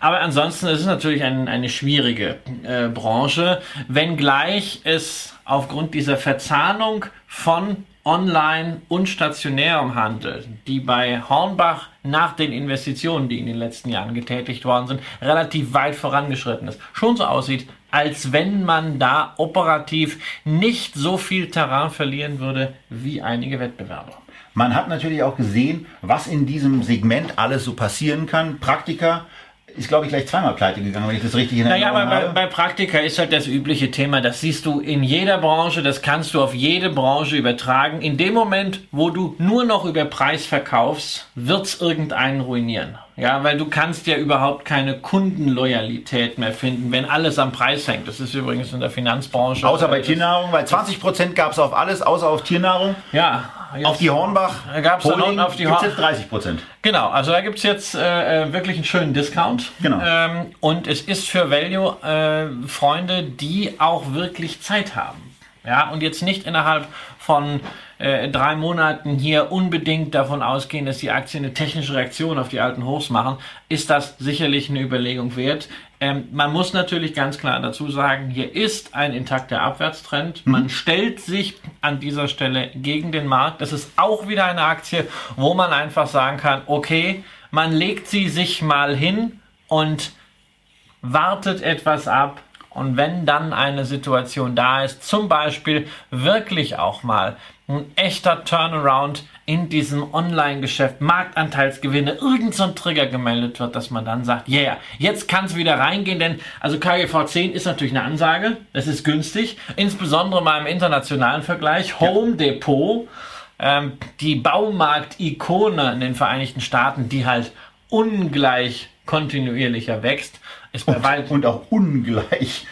Aber ansonsten ist es natürlich ein, eine schwierige äh, Branche, wenngleich es aufgrund dieser Verzahnung von online und stationärem Handel, die bei Hornbach nach den Investitionen, die in den letzten Jahren getätigt worden sind, relativ weit vorangeschritten ist, schon so aussieht, als wenn man da operativ nicht so viel Terrain verlieren würde wie einige Wettbewerber. Man hat natürlich auch gesehen, was in diesem Segment alles so passieren kann. Praktika ist, glaube ich, gleich zweimal pleite gegangen, wenn ich das richtig in Erinnerung habe. Naja, aber bei, bei Praktika ist halt das übliche Thema. Das siehst du in jeder Branche, das kannst du auf jede Branche übertragen. In dem Moment, wo du nur noch über Preis verkaufst, wird's irgendeinen ruinieren. Ja, weil du kannst ja überhaupt keine Kundenloyalität mehr finden, wenn alles am Preis hängt. Das ist übrigens in der Finanzbranche. Außer bei Tiernahrung, weil zwanzig Prozent gab es auf alles, außer auf Tiernahrung. Ja. Auf die Hornbach Holding gibt es jetzt dreißig Prozent. Genau, also da gibt es jetzt äh, wirklich einen schönen Discount. Genau. Ähm, und es ist für Value-Freunde, äh, die auch wirklich Zeit haben. Ja, und jetzt nicht innerhalb von äh, drei Monaten hier unbedingt davon ausgehen, dass die Aktien eine technische Reaktion auf die alten Hochs machen, ist das sicherlich eine Überlegung wert. Ähm, man muss natürlich ganz klar dazu sagen, hier ist ein intakter Abwärtstrend. Mhm. Man stellt sich an dieser Stelle gegen den Markt. Das ist auch wieder eine Aktie, wo man einfach sagen kann, okay, man legt sie sich mal hin und wartet etwas ab. Und wenn dann eine Situation da ist, zum Beispiel wirklich auch mal ein echter Turnaround in diesem Online-Geschäft, Marktanteilsgewinne, irgend so ein Trigger gemeldet wird, dass man dann sagt, ja, yeah, jetzt kann es wieder reingehen, denn also K G V zehn ist natürlich eine Ansage, das ist günstig, insbesondere mal im internationalen Vergleich, Home Depot, ähm, die Baumarkt-Ikone in den Vereinigten Staaten, die halt ungleich kontinuierlicher wächst. Ist und, und auch ungleich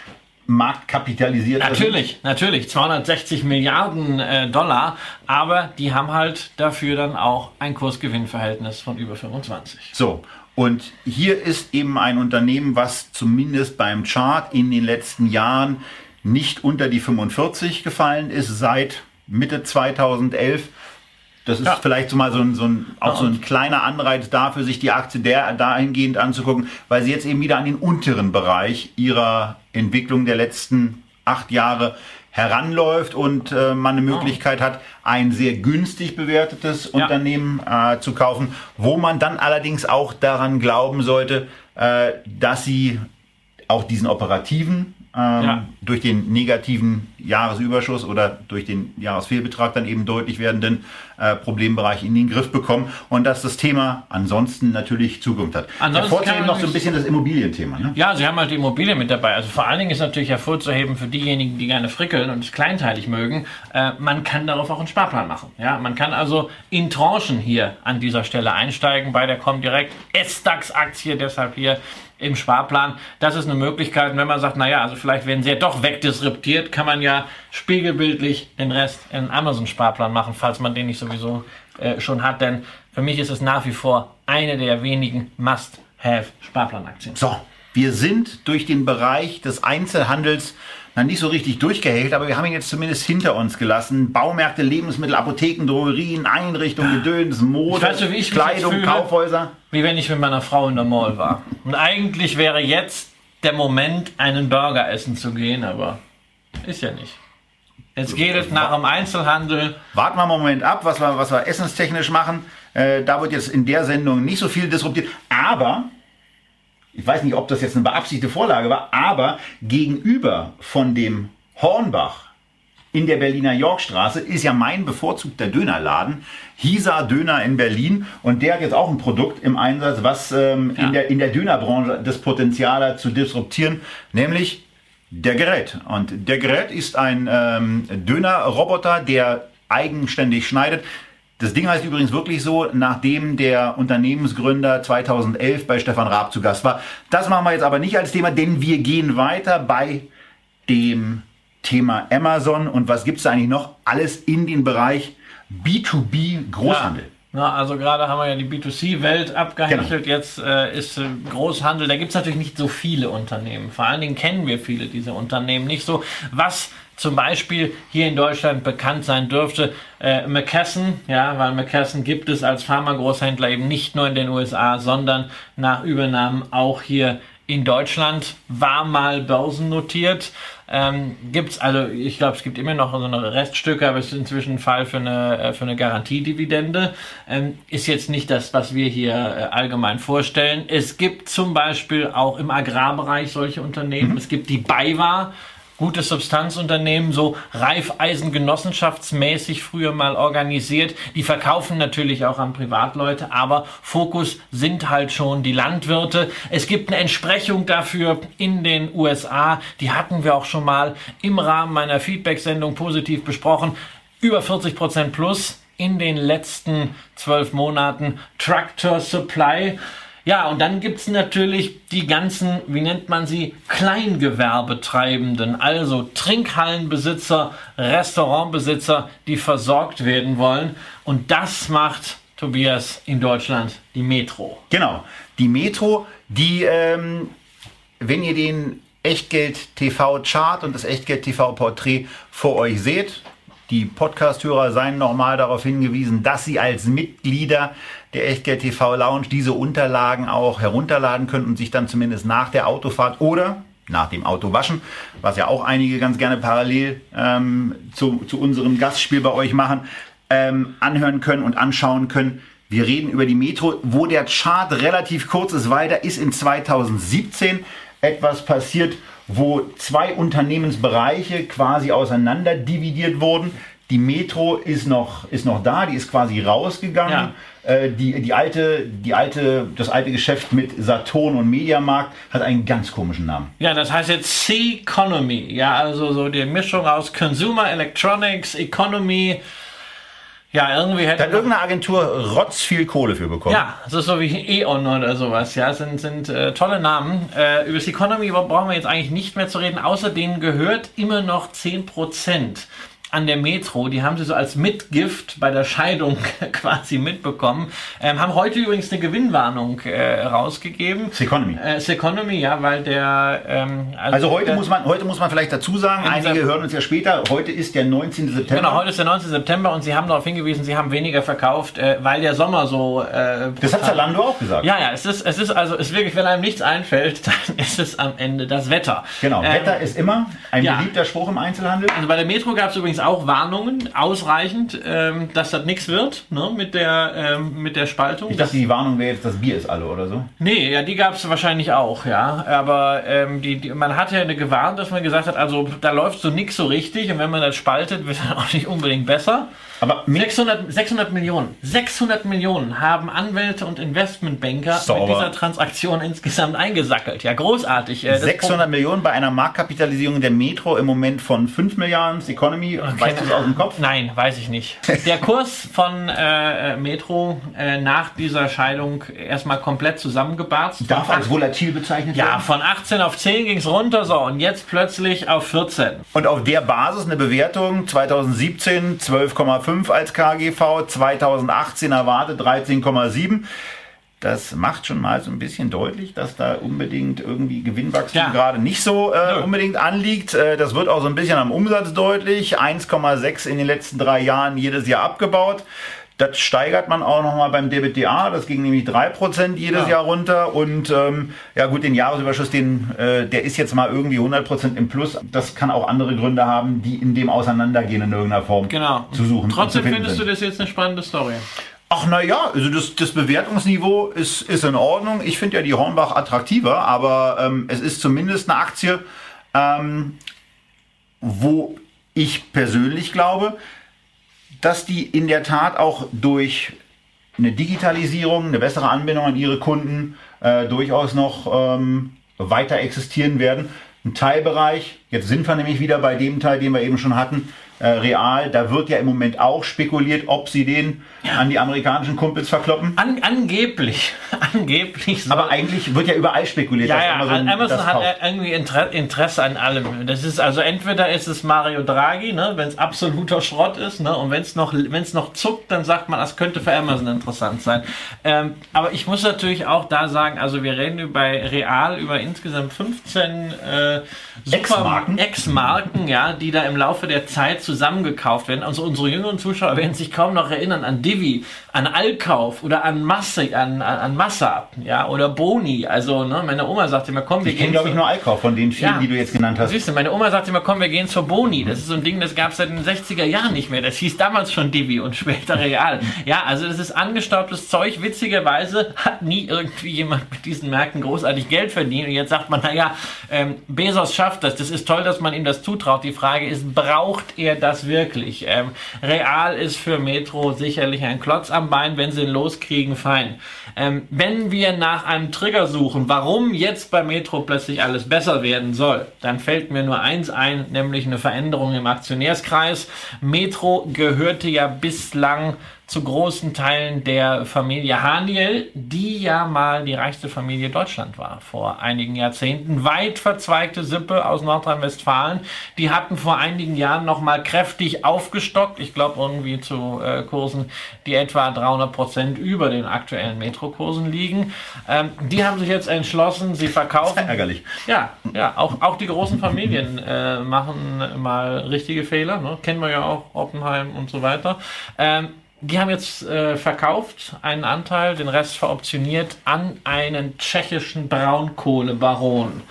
marktkapitalisiert. Natürlich, ist. natürlich. zweihundertsechzig Milliarden äh, Dollar. Aber die haben halt dafür dann auch ein Kursgewinnverhältnis von über fünfundzwanzig. So, und hier ist eben ein Unternehmen, was zumindest beim Chart in den letzten Jahren nicht unter die fünfundvierzig gefallen ist, seit Mitte zweitausendelf. Das ist ja vielleicht so mal so ein, so ein, auch so ein kleiner Anreiz dafür, sich die Aktie der, dahingehend anzugucken, weil sie jetzt eben wieder an den unteren Bereich ihrer Entwicklung der letzten acht Jahre heranläuft und äh, man eine Möglichkeit hat, ein sehr günstig bewertetes ja. Unternehmen äh, zu kaufen, wo man dann allerdings auch daran glauben sollte, äh, dass sie auch diesen operativen Ähm, ja. durch den negativen Jahresüberschuss oder durch den Jahresfehlbetrag dann eben deutlich werdenden äh, Problembereich in den Griff bekommen und dass das Thema ansonsten natürlich Zukunft hat. Ansonsten eben noch so ein bisschen das Immobilienthema. Ne? Ja, sie haben halt die Immobilien mit dabei. Also vor allen Dingen ist natürlich hervorzuheben für diejenigen, die gerne frickeln und es kleinteilig mögen, äh, man kann darauf auch einen Sparplan machen. Ja, man kann also in Tranchen hier an dieser Stelle einsteigen bei der Comdirect S DAX-Aktie, deshalb hier im Sparplan. Das ist eine Möglichkeit. Und wenn man sagt, naja, also vielleicht werden sie ja doch wegdisruptiert, kann man ja spiegelbildlich den Rest in einen Amazon-Sparplan machen, falls man den nicht sowieso äh, schon hat. Denn für mich ist es nach wie vor eine der wenigen Must-Have-Sparplanaktien. So, wir sind durch den Bereich des Einzelhandels na, nicht so richtig durchgehält, aber wir haben ihn jetzt zumindest hinter uns gelassen. Baumärkte, Lebensmittel, Apotheken, Drogerien, Einrichtungen, Gedöns, Mode, ich weiß, wie ich Kleidung, fühle, Kaufhäuser. Wie wenn ich mit meiner Frau in der Mall war. Und eigentlich wäre jetzt der Moment, einen Burger essen zu gehen, aber ist ja nicht. Jetzt geht es nach dem Einzelhandel. Warten wir mal einen Moment ab, was wir, was wir essenstechnisch machen. Äh, da wird jetzt in der Sendung nicht so viel disruptiert, aber ich weiß nicht, ob das jetzt eine beabsichtigte Vorlage war, aber gegenüber von dem Hornbach in der Berliner Yorkstraße ist ja mein bevorzugter Dönerladen, Hisa Döner in Berlin. Und der hat jetzt auch ein Produkt im Einsatz, was ähm, ja. in der, in der Dönerbranche das Potenzial hat zu disruptieren, nämlich der Gerät. Und der Gerät ist ein ähm, Dönerroboter, der eigenständig schneidet. Das Ding heißt übrigens wirklich so, nachdem der Unternehmensgründer zweitausendelf bei Stefan Raab zu Gast war. Das machen wir jetzt aber nicht als Thema, denn wir gehen weiter bei dem Thema Amazon. Und was gibt es da eigentlich noch? Alles in den Bereich B zwei B Großhandel. Ja. Na, also gerade haben wir ja die B zwei C Welt abgehechelt, genau. Jetzt äh, ist äh, Großhandel, da gibt es natürlich nicht so viele Unternehmen. Vor allen Dingen kennen wir viele dieser Unternehmen nicht so. Was zum Beispiel hier in Deutschland bekannt sein dürfte, äh, McKesson, ja, weil McKesson gibt es als Pharmagroßhändler eben nicht nur in den U S A, sondern nach Übernahmen auch hier in Deutschland war mal börsennotiert. Ähm, gibt's, also ich glaube, es gibt immer noch so eine Reststücke, aber es ist inzwischen ein Fall für eine, für eine Garantiedividende. Ähm, ist jetzt nicht das, was wir hier äh, allgemein vorstellen. Es gibt zum Beispiel auch im Agrarbereich solche Unternehmen. Mhm. Es gibt die BayWa, gutes Substanzunternehmen, so Raiffeisen-Genossenschaftsmäßig früher mal organisiert. Die verkaufen natürlich auch an Privatleute, aber Fokus sind halt schon die Landwirte. Es gibt eine Entsprechung dafür in den U S A. Die hatten wir auch schon mal im Rahmen meiner Feedback-Sendung positiv besprochen. Über vierzig Prozent plus in den letzten zwölf Monaten. Tractor Supply. Ja, und dann gibt's natürlich die ganzen, wie nennt man sie, Kleingewerbetreibenden, also Trinkhallenbesitzer, Restaurantbesitzer, die versorgt werden wollen. Und das macht, Tobias, in Deutschland die Metro. Genau, die Metro, die, ähm, wenn ihr den Echtgeld-T V-Chart und das Echtgeld-T V-Porträt vor euch seht, die Podcast-Hörer seien nochmal darauf hingewiesen, dass sie als Mitglieder der Echtgeld-T V-Lounge diese Unterlagen auch herunterladen können und sich dann zumindest nach der Autofahrt oder nach dem Auto waschen, was ja auch einige ganz gerne parallel ähm, zu, zu unserem Gastspiel bei euch machen, ähm, anhören können und anschauen können. Wir reden über die Metro, wo der Chart relativ kurz ist, weil da ist in zweitausendsiebzehn etwas passiert, wo zwei Unternehmensbereiche quasi auseinander dividiert wurden. Die Metro ist noch, ist noch da, die ist quasi rausgegangen. Ja. Äh, die, die alte, die alte, das alte Geschäft mit Saturn und Mediamarkt hat einen ganz komischen Namen. Ja, das heißt jetzt Seconomy. Ja, also so die Mischung aus Consumer Electronics, Economy. Ja, irgendwie hätte... Da hat irgendeine Agentur rotz viel Kohle für bekommen. Ja, das ist so wie E.ON oder sowas. Ja, sind, sind äh, tolle Namen. Äh, über das Economy brauchen wir jetzt eigentlich nicht mehr zu reden. Außerdem gehört immer noch zehn Prozent. An der Metro, die haben sie so als Mitgift bei der Scheidung quasi mitbekommen, ähm, haben heute übrigens eine Gewinnwarnung äh, rausgegeben. Seconomy. Äh, Seconomy, ja, weil der... Ähm, also, also heute, der, muss man, heute muss man vielleicht dazu sagen, einige Sep- hören uns ja später, heute ist der neunzehnten September. Genau, heute ist der neunzehnten September und sie haben darauf hingewiesen, sie haben weniger verkauft, äh, weil der Sommer so... Äh, das hat Zalando auch gesagt. Ja, ja, es ist, es ist also, es wirklich, wenn einem nichts einfällt, dann ist es am Ende das Wetter. Genau, ähm, Wetter ist immer ein ja. beliebter Spruch im Einzelhandel. Also bei der Metro gab es übrigens auch Warnungen, ausreichend, ähm, dass das nichts wird, ne, mit der ähm, mit der Spaltung. Ich dachte, die Warnung wäre jetzt, das Bier ist alle oder so. Nee, ja, die gab es wahrscheinlich auch, ja. Aber ähm, die, die, man hat ja eine gewarnt, dass man gesagt hat, also da läuft so nichts so richtig und wenn man das spaltet, wird dann auch nicht unbedingt besser. Aber sechshundert Millionen. sechshundert Millionen haben Anwälte und Investmentbanker sauber mit dieser Transaktion insgesamt eingesackelt. Ja, großartig. Äh, sechshundert Millionen bei einer Marktkapitalisierung der Metro im Moment von fünf Milliarden. Seconomy, okay. Weißt du das aus dem Kopf? Nein, weiß ich nicht. Der Kurs von äh, Metro äh, nach dieser Scheidung erstmal komplett zusammengebarzt. Darf als volatil bezeichnet werden? Ja, von achtzehn auf zehn ging es runter, so, und jetzt plötzlich auf vierzehn. Und auf der Basis eine Bewertung zweitausendsiebzehn zwölf Komma fünf. Als K G V, zweitausendachtzehn erwartet dreizehn Komma sieben. Das macht schon mal so ein bisschen deutlich, dass da unbedingt irgendwie Gewinnwachstum ja. gerade nicht so äh, unbedingt anliegt. Äh, das wird auch so ein bisschen am Umsatz deutlich. eins Komma sechs in den letzten drei Jahren jedes Jahr abgebaut. Das steigert man auch nochmal beim D B T A, das ging nämlich drei Prozent jedes ja. Jahr runter und ähm, ja gut, den Jahresüberschuss, den, äh, der ist jetzt mal irgendwie hundert Prozent im Plus. Das kann auch andere Gründe haben, die in dem Auseinandergehen in irgendeiner Form genau. zu suchen. Trotzdem zu findest sind. Du das jetzt eine spannende Story? Ach naja, also das, das Bewertungsniveau ist, ist in Ordnung. Ich finde ja die Hornbach attraktiver, aber ähm, es ist zumindest eine Aktie, ähm, wo ich persönlich glaube, dass die in der Tat auch durch eine Digitalisierung, eine bessere Anbindung an ihre Kunden äh, durchaus noch ähm, weiter existieren werden. Ein Teilbereich, jetzt sind wir nämlich wieder bei dem Teil, den wir eben schon hatten, äh, Real, da wird ja im Moment auch spekuliert, ob sie den ja. an die amerikanischen Kumpels verkloppen. An, angeblich, angeblich. So. Aber eigentlich wird ja überall spekuliert. Ja, ja, Amazon, Amazon hat kauft. irgendwie Inter- Interesse an allem. Das ist also entweder ist es Mario Draghi, ne, wenn es absoluter Schrott ist, ne, und wenn es noch, wenn's noch zuckt, dann sagt man, das könnte für Amazon interessant sein. Ähm, aber ich muss natürlich auch da sagen, also wir reden bei Real über insgesamt fünfzehn äh, Super- Ex-Marken. Ex-Marken, ja, die da im Laufe der Zeit zu zusammengekauft werden. Also unsere jüngeren Zuschauer werden sich kaum noch erinnern an Divi, an Alkauf oder an Masse, an, an, an Massa, ja, oder Boni. Also, ne, meine Oma sagte immer, komm, wir ich gehen. Ich kenne, glaube ich, nur Alkauf von den vielen, ja, die du jetzt genannt hast. Siehst du, meine Oma sagte immer, komm, wir gehen zur Boni. Das ist so ein Ding, das gab es seit den sechziger Jahren nicht mehr. Das hieß damals schon Divi und später Real. Ja, also das ist angestaubtes Zeug. Witzigerweise hat nie irgendwie jemand mit diesen Märkten großartig Geld verdient. Und jetzt sagt man, naja, ähm, Bezos schafft das. Das ist toll, dass man ihm das zutraut. Die Frage ist, braucht er das wirklich? Ähm, Real ist für Metro sicherlich ein Klotz am Bein. Wenn sie ihn loskriegen, fein. Ähm, wenn wir nach einem Trigger suchen, warum jetzt bei Metro plötzlich alles besser werden soll, dann fällt mir nur eins ein, nämlich eine Veränderung im Aktionärskreis. Metro gehörte ja bislang zu großen Teilen der Familie Haniel, die ja mal die reichste Familie Deutschland war vor einigen Jahrzehnten. Weit verzweigte Sippe aus Nordrhein-Westfalen. Die hatten vor einigen Jahren nochmal kräftig aufgestockt. Ich glaube irgendwie zu äh, Kursen, die etwa dreihundert Prozent über den aktuellen Metrokursen liegen. Ähm, die haben sich jetzt entschlossen, sie verkaufen. Das ist ärgerlich. Ja, ja, auch, auch die großen Familien äh, machen mal richtige Fehler. Ne? Kennen wir ja auch, Oppenheim und so weiter. Ähm, Die haben jetzt äh, verkauft einen Anteil, den Rest veroptioniert an einen tschechischen Braunkohlebaron.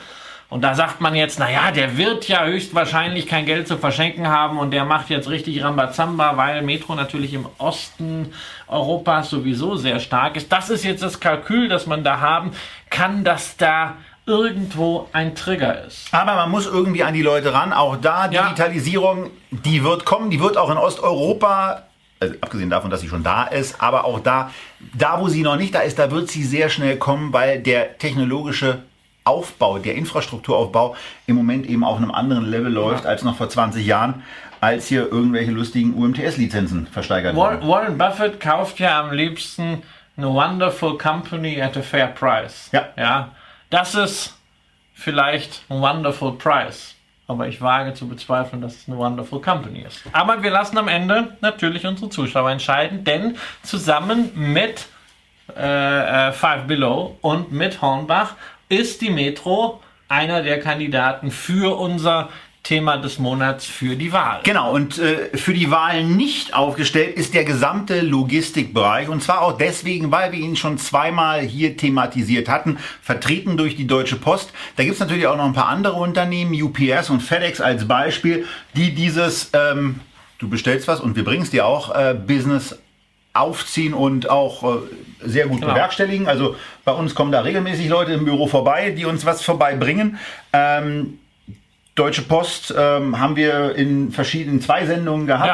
Und da sagt man jetzt, naja, der wird ja höchstwahrscheinlich kein Geld zu verschenken haben und der macht jetzt richtig Rambazamba, weil Metro natürlich im Osten Europas sowieso sehr stark ist. Das ist jetzt das Kalkül, das man da haben kann, dass da irgendwo ein Trigger ist. Aber man muss irgendwie an die Leute ran. Auch da, Digitalisierung, ja, die wird kommen, die wird auch in Osteuropa, also abgesehen davon, dass sie schon da ist, aber auch da, da wo sie noch nicht da ist, da wird sie sehr schnell kommen, weil der technologische Aufbau, der Infrastrukturaufbau im Moment eben auf einem anderen Level läuft, ja, als noch vor zwanzig Jahren, als hier irgendwelche lustigen U M T S-Lizenzen versteigert wurden. Warren Buffett kauft ja am liebsten eine wonderful company at a fair price. Ja. Ja, das ist vielleicht ein wonderful price. Aber ich wage zu bezweifeln, dass es eine wonderful company ist. Aber wir lassen am Ende natürlich unsere Zuschauer entscheiden, denn zusammen mit äh, Five Below und mit Hornbach ist die Metro einer der Kandidaten für unser Thema des Monats für die Wahl. Genau, und äh, für die Wahl nicht aufgestellt ist der gesamte Logistikbereich. Und zwar auch deswegen, weil wir ihn schon zweimal hier thematisiert hatten, vertreten durch die Deutsche Post. Da gibt es natürlich auch noch ein paar andere Unternehmen, U P S und FedEx als Beispiel, die dieses, ähm, du bestellst was und wir bringen es dir auch, äh, Business aufziehen und auch äh, sehr gut genau bewerkstelligen. Also bei uns kommen da regelmäßig Leute im Büro vorbei, die uns was vorbeibringen. Ähm, Deutsche Post ähm, haben wir in verschiedenen zwei Sendungen gehabt.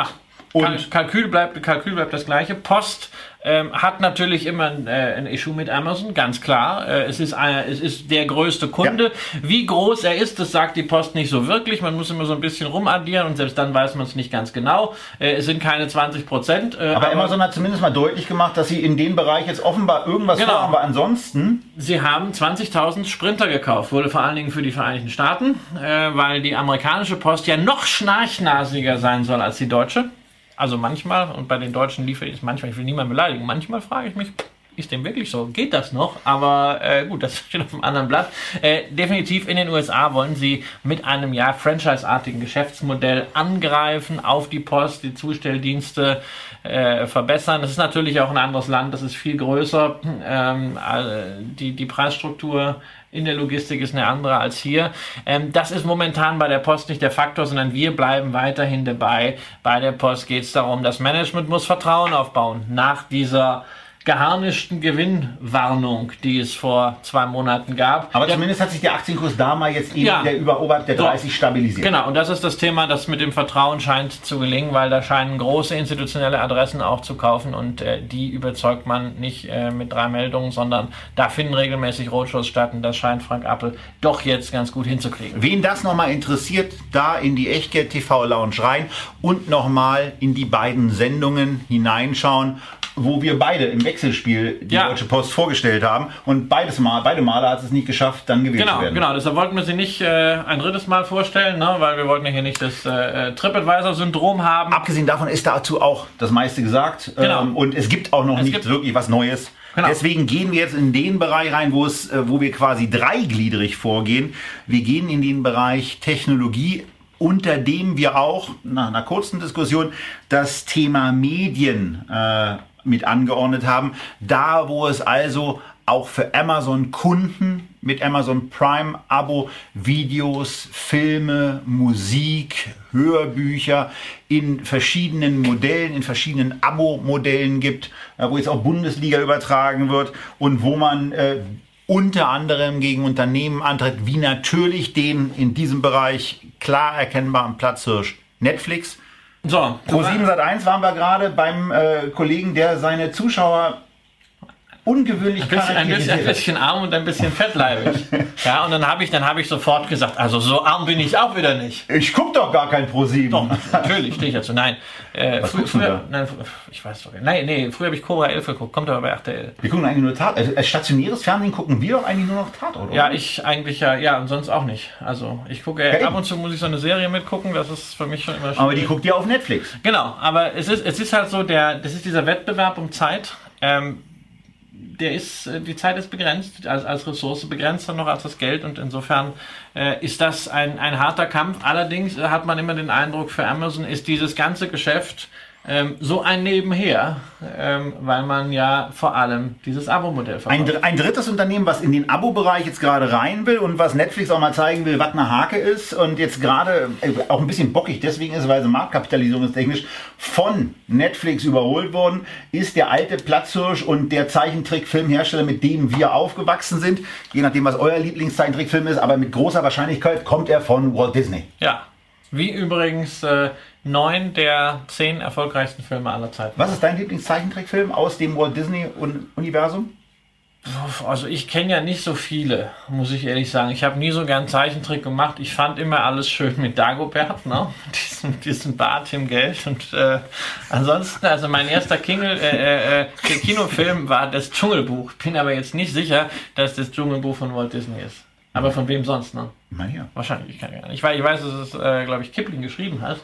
Ja, und Kalkül bleibt, Kalkül bleibt das gleiche. Post ähm, hat natürlich immer ein, äh, ein Issue mit Amazon, ganz klar. Äh, es, ist ein, es ist der größte Kunde. Ja. Wie groß er ist, das sagt die Post nicht so wirklich. Man muss immer so ein bisschen rumaddieren und selbst dann weiß man es nicht ganz genau. Äh, es sind keine zwanzig Prozent. Äh, aber, aber Amazon hat zumindest mal deutlich gemacht, dass sie in dem Bereich jetzt offenbar irgendwas genau haben. Aber ansonsten... Sie haben zwanzigtausend Sprinter gekauft, wurde vor allen Dingen für die Vereinigten Staaten, äh, weil die amerikanische Post ja noch schnarchnasiger sein soll als die deutsche. Also manchmal, und bei den Deutschen liefert es manchmal, ich will niemanden beleidigen, manchmal frage ich mich, ist dem wirklich so? Geht das noch? Aber äh, gut, das steht auf einem anderen Blatt. Äh, definitiv in den U S A wollen sie mit einem ja franchise-artigen Geschäftsmodell angreifen, auf die Post, die Zustelldienste äh, verbessern. Das ist natürlich auch ein anderes Land, das ist viel größer. Ähm, die, die Preisstruktur in der Logistik ist eine andere als hier. Ähm, das ist momentan bei der Post nicht der Faktor, sondern wir bleiben weiterhin dabei. Bei der Post geht es darum, das Management muss Vertrauen aufbauen nach dieser geharnischten Gewinnwarnung, die es vor zwei Monaten gab. Aber der, zumindest hat sich der achtzehn-Kurs da mal jetzt eben ja, der über oberhalb der dreißig so, stabilisiert. Genau, und das ist das Thema, das mit dem Vertrauen scheint zu gelingen, weil da scheinen große institutionelle Adressen auch zu kaufen und äh, die überzeugt man nicht äh, mit drei Meldungen, sondern da finden regelmäßig Roadshows statt und das scheint Frank Appel doch jetzt ganz gut hinzukriegen. Wen das nochmal interessiert, da in die Echtgeld T V Lounge rein und nochmal in die beiden Sendungen hineinschauen, wo wir beide im Wechselspiel die ja Deutsche Post vorgestellt haben. Und beides Mal, beide Male hat es nicht geschafft, dann gewählt genau, zu werden. Genau, deshalb wollten wir sie nicht äh, ein drittes Mal vorstellen, ne? Weil wir wollten ja hier nicht das äh, TripAdvisor-Syndrom haben. Abgesehen davon ist dazu auch das meiste gesagt. Genau. Ähm, und es gibt auch noch es nicht wirklich was Neues. Genau. Deswegen gehen wir jetzt in den Bereich rein, wo es, äh, wo wir quasi dreigliedrig vorgehen. Wir gehen in den Bereich Technologie, unter dem wir auch nach einer kurzen Diskussion das Thema Medien äh, mit angeordnet haben. Da, wo es also auch für Amazon-Kunden mit Amazon Prime-Abo Videos, Filme, Musik, Hörbücher in verschiedenen Modellen, in verschiedenen Abo-Modellen gibt, äh, wo jetzt auch Bundesliga übertragen wird und wo man äh, unter anderem gegen Unternehmen antritt, wie natürlich den in diesem Bereich klar erkennbaren Platzhirsch Netflix. So, Pro sieben Sat eins waren wir gerade beim äh, Kollegen, der seine Zuschauer ungewöhnlich ein bisschen, ein bisschen, ein bisschen arm und ein bisschen fettleibig. Ja, und dann habe ich, dann habe ich sofort gesagt, also so arm bin ich auch wieder nicht. Ich gucke doch gar kein Pro sieben. Doch, natürlich, stehe ich dazu. Nein, äh, Was früher, früher nein, ich weiß doch nicht. Nein, nee, früher habe ich Cobra elf geguckt, kommt aber bei acht R L. Wir gucken eigentlich nur Tatort. Also, als stationäres Fernsehen gucken wir doch eigentlich nur noch Tatort, oder? Ja, ich eigentlich ja, ja, und sonst auch nicht. Also, ich gucke, äh, ab und zu muss ich so eine Serie mitgucken, das ist für mich schon immer schön. Aber die guckt ihr auf Netflix. Genau, aber es ist, es ist halt so, der, das ist dieser Wettbewerb um Zeit, ähm, Der ist, die Zeit ist begrenzt, als, als Ressource begrenzter noch als das Geld, und insofern äh, ist das ein, ein harter Kampf. Allerdings hat man immer den Eindruck, für Amazon ist dieses ganze Geschäft ähm, so ein Nebenher, ähm, weil man ja vor allem dieses Abo-Modell verfolgt. Ein, ein drittes Unternehmen, was in den Abo-Bereich jetzt gerade rein will und was Netflix auch mal zeigen will, was eine Hake ist, und jetzt gerade äh, auch ein bisschen bockig deswegen ist, weil sie marktkapitalisierungstechnisch von Netflix überholt worden, ist der alte Platzhirsch und der Zeichentrick-Filmhersteller, mit dem wir aufgewachsen sind. Je nachdem, was euer Lieblingszeichentrickfilm ist, aber mit großer Wahrscheinlichkeit kommt er von Walt Disney. Ja, wie übrigens äh, neun der zehn erfolgreichsten Filme aller Zeiten. Was ist dein Lieblingszeichentrickfilm aus dem Walt Disney-Universum? Also ich kenne ja nicht so viele, muss ich ehrlich sagen. Ich habe nie so gern Zeichentrick gemacht. Ich fand immer alles schön mit Dagobert, ne? Diesen, diesen Bart im Geld. Und äh, ansonsten, also mein erster Kingel, äh, äh, Kinofilm war das Dschungelbuch. Bin aber jetzt nicht sicher, dass das Dschungelbuch von Walt Disney ist. Aber von wem sonst, ne? Nein, ja. Wahrscheinlich, ich kann gar nicht. Ich weiß, ich weiß, dass es, äh, glaube ich, Kipling geschrieben hat,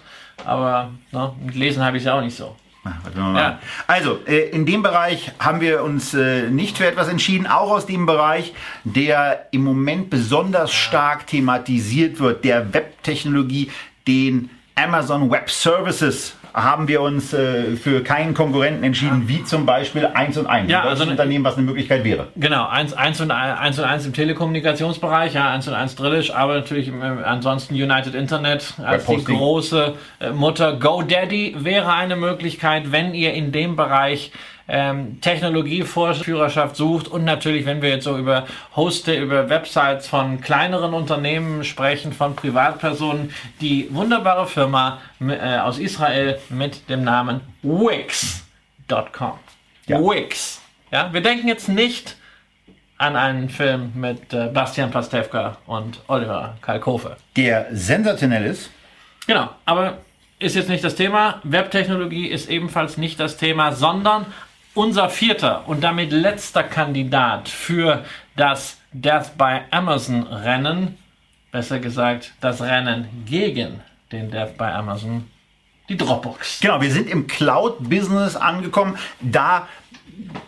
aber ne, mit Lesen habe ich es ja auch nicht so. Ja. Also, äh, in dem Bereich haben wir uns äh, nicht für etwas entschieden, auch aus dem Bereich, der im Moment besonders stark thematisiert wird, der Webtechnologie, den Amazon Web Services, haben wir uns äh, für keinen Konkurrenten entschieden, wie zum Beispiel eins und eins. Ja, also ein Unternehmen, was eine Möglichkeit wäre. Genau, eins und eins im Telekommunikationsbereich, ja, eins und eins Drillisch, aber natürlich im, ansonsten United Internet als die große äh, Mutter. GoDaddy wäre eine Möglichkeit, wenn ihr in dem Bereich ähm, Technologievorführerschaft sucht, und natürlich, wenn wir jetzt so über Hoste, über Websites von kleineren Unternehmen sprechen, von Privatpersonen, die wunderbare Firma äh, aus Israel mit dem Namen Wix Punkt com. Ja. Wix. Ja, wir denken jetzt nicht an einen Film mit äh, Bastian Pastewka und Oliver Kalkofe, der sensationell ist. Genau, aber ist jetzt nicht das Thema. Webtechnologie ist ebenfalls nicht das Thema, sondern unser vierter und damit letzter Kandidat für das Death by Amazon Rennen, besser gesagt das Rennen gegen den Death by Amazon, die Dropbox. Genau, wir sind im Cloud-Business angekommen. Da,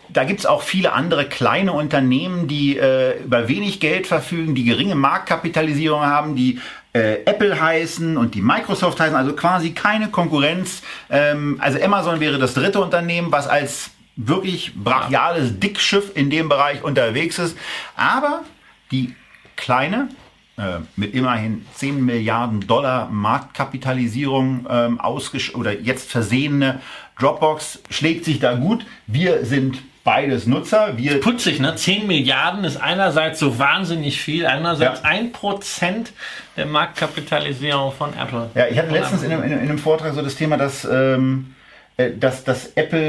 da gibt es auch viele andere kleine Unternehmen, die äh, über wenig Geld verfügen, die geringe Marktkapitalisierung haben, die Apple heißen und die Microsoft heißen, also quasi keine Konkurrenz. Also Amazon wäre das dritte Unternehmen, was als wirklich brachiales Dickschiff in dem Bereich unterwegs ist. Aber die kleine, mit immerhin zehn Milliarden Dollar Marktkapitalisierung ausgesch- oder jetzt versehene Dropbox schlägt sich da gut. Wir sind beides Nutzer. Wir Putzig, ne? zehn Milliarden ist einerseits so wahnsinnig viel, andererseits ja. ein Prozent der Marktkapitalisierung von Apple. Ja, ich hatte von letztens in einem, in einem Vortrag so das Thema, dass, ähm, dass, dass Apple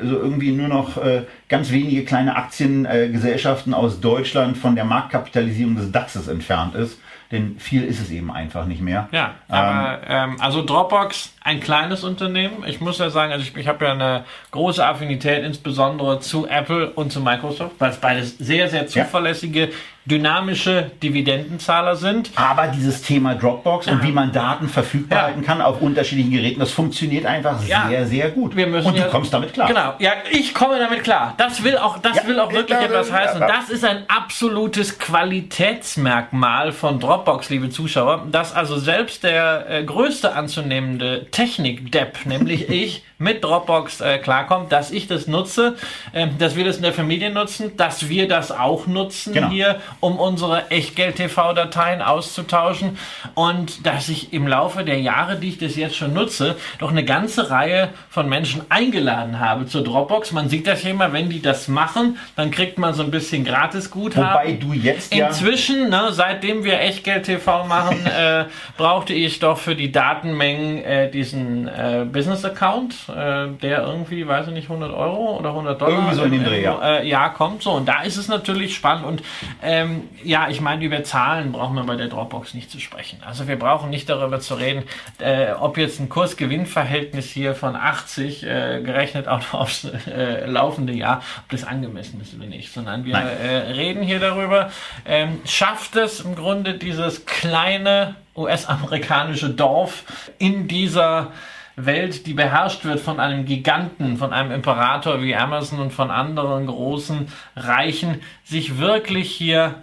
äh, so irgendwie nur noch äh, ganz wenige kleine Aktiengesellschaften äh, aus Deutschland von der Marktkapitalisierung des DAXes entfernt ist. Denn viel ist es eben einfach nicht mehr. Ja, aber, ähm, also Dropbox, ein kleines Unternehmen. Ich muss ja sagen, also ich, ich habe ja eine große Affinität insbesondere zu Apple und zu Microsoft, weil es beides sehr, sehr zuverlässige, ja. dynamische Dividendenzahler sind. Aber dieses Thema Dropbox und wie man Daten verfügbar ja. halten kann auf unterschiedlichen Geräten, das funktioniert einfach ja. sehr, sehr gut. Wir müssen und du ja, kommst damit klar. Genau, ja, ich komme damit klar. Das will auch, das ja, will auch wirklich glaube, etwas heißen. Ja, das ist ein absolutes Qualitätsmerkmal von Dropbox, liebe Zuschauer, dass also selbst der äh, größte anzunehmende Technik-Depp, nämlich ich, mit Dropbox äh, klarkommt, dass ich das nutze, äh, dass wir das in der Familie nutzen, dass wir das auch nutzen genau. hier, um unsere Echtgeld-T V-Dateien auszutauschen und dass ich im Laufe der Jahre, die ich das jetzt schon nutze, doch eine ganze Reihe von Menschen eingeladen habe zur Dropbox. Man sieht das hier immer, wenn die das machen, dann kriegt man so ein bisschen Gratis-Guthaben. Wobei du jetzt Inzwischen, ja ne, seitdem wir Echtgeld-T V machen, äh, brauchte ich doch für die Datenmengen äh, diesen äh, Business-Account, äh, der irgendwie, weiß ich nicht, hundert Euro oder hundert Dollar irgendwie so in den Dreh, ja. Äh, ja, kommt so. Und da ist es natürlich spannend und Ähm, ja, ich meine, über Zahlen brauchen wir bei der Dropbox nicht zu sprechen. Also wir brauchen nicht darüber zu reden, äh, ob jetzt ein Kursgewinnverhältnis hier von achtzig, äh, gerechnet auch aufs äh, laufende Jahr, ob das angemessen ist oder nicht, sondern wir äh, reden hier darüber. Ähm, schafft es im Grunde dieses kleine U S-amerikanische Dorf in dieser Welt, die beherrscht wird von einem Giganten, von einem Imperator wie Amazon und von anderen großen Reichen, sich wirklich hier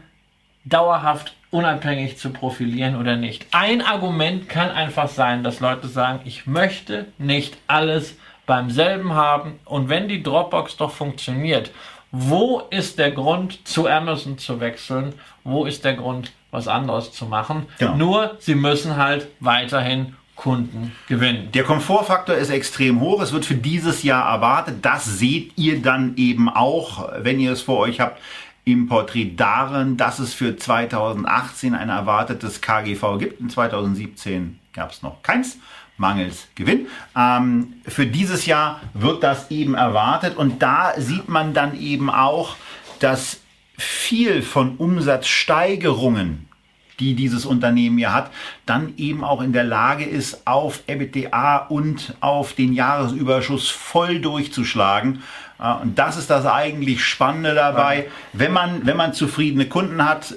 dauerhaft unabhängig zu profilieren oder nicht. Ein Argument kann einfach sein, dass Leute sagen, ich möchte nicht alles beim selben haben und wenn die Dropbox doch funktioniert, wo ist der Grund, zu Amazon zu wechseln? Wo ist der Grund, was anderes zu machen? Ja. Nur, sie müssen halt weiterhin Kunden gewinnen. Der Komfortfaktor ist extrem hoch. Es wird für dieses Jahr erwartet. Das seht ihr dann eben auch, wenn ihr es vor euch habt, im Porträt darin, dass es für zweitausendachtzehn ein erwartetes K G V gibt. In zweitausendsiebzehn gab es noch keins, mangels Gewinn. Ähm, für dieses Jahr wird das eben erwartet und da sieht man dann eben auch, dass viel von Umsatzsteigerungen, die dieses Unternehmen ja hat, dann eben auch in der Lage ist, auf EBITDA und auf den Jahresüberschuss voll durchzuschlagen. Und das ist das eigentlich Spannende dabei. Wenn man, wenn man zufriedene Kunden hat,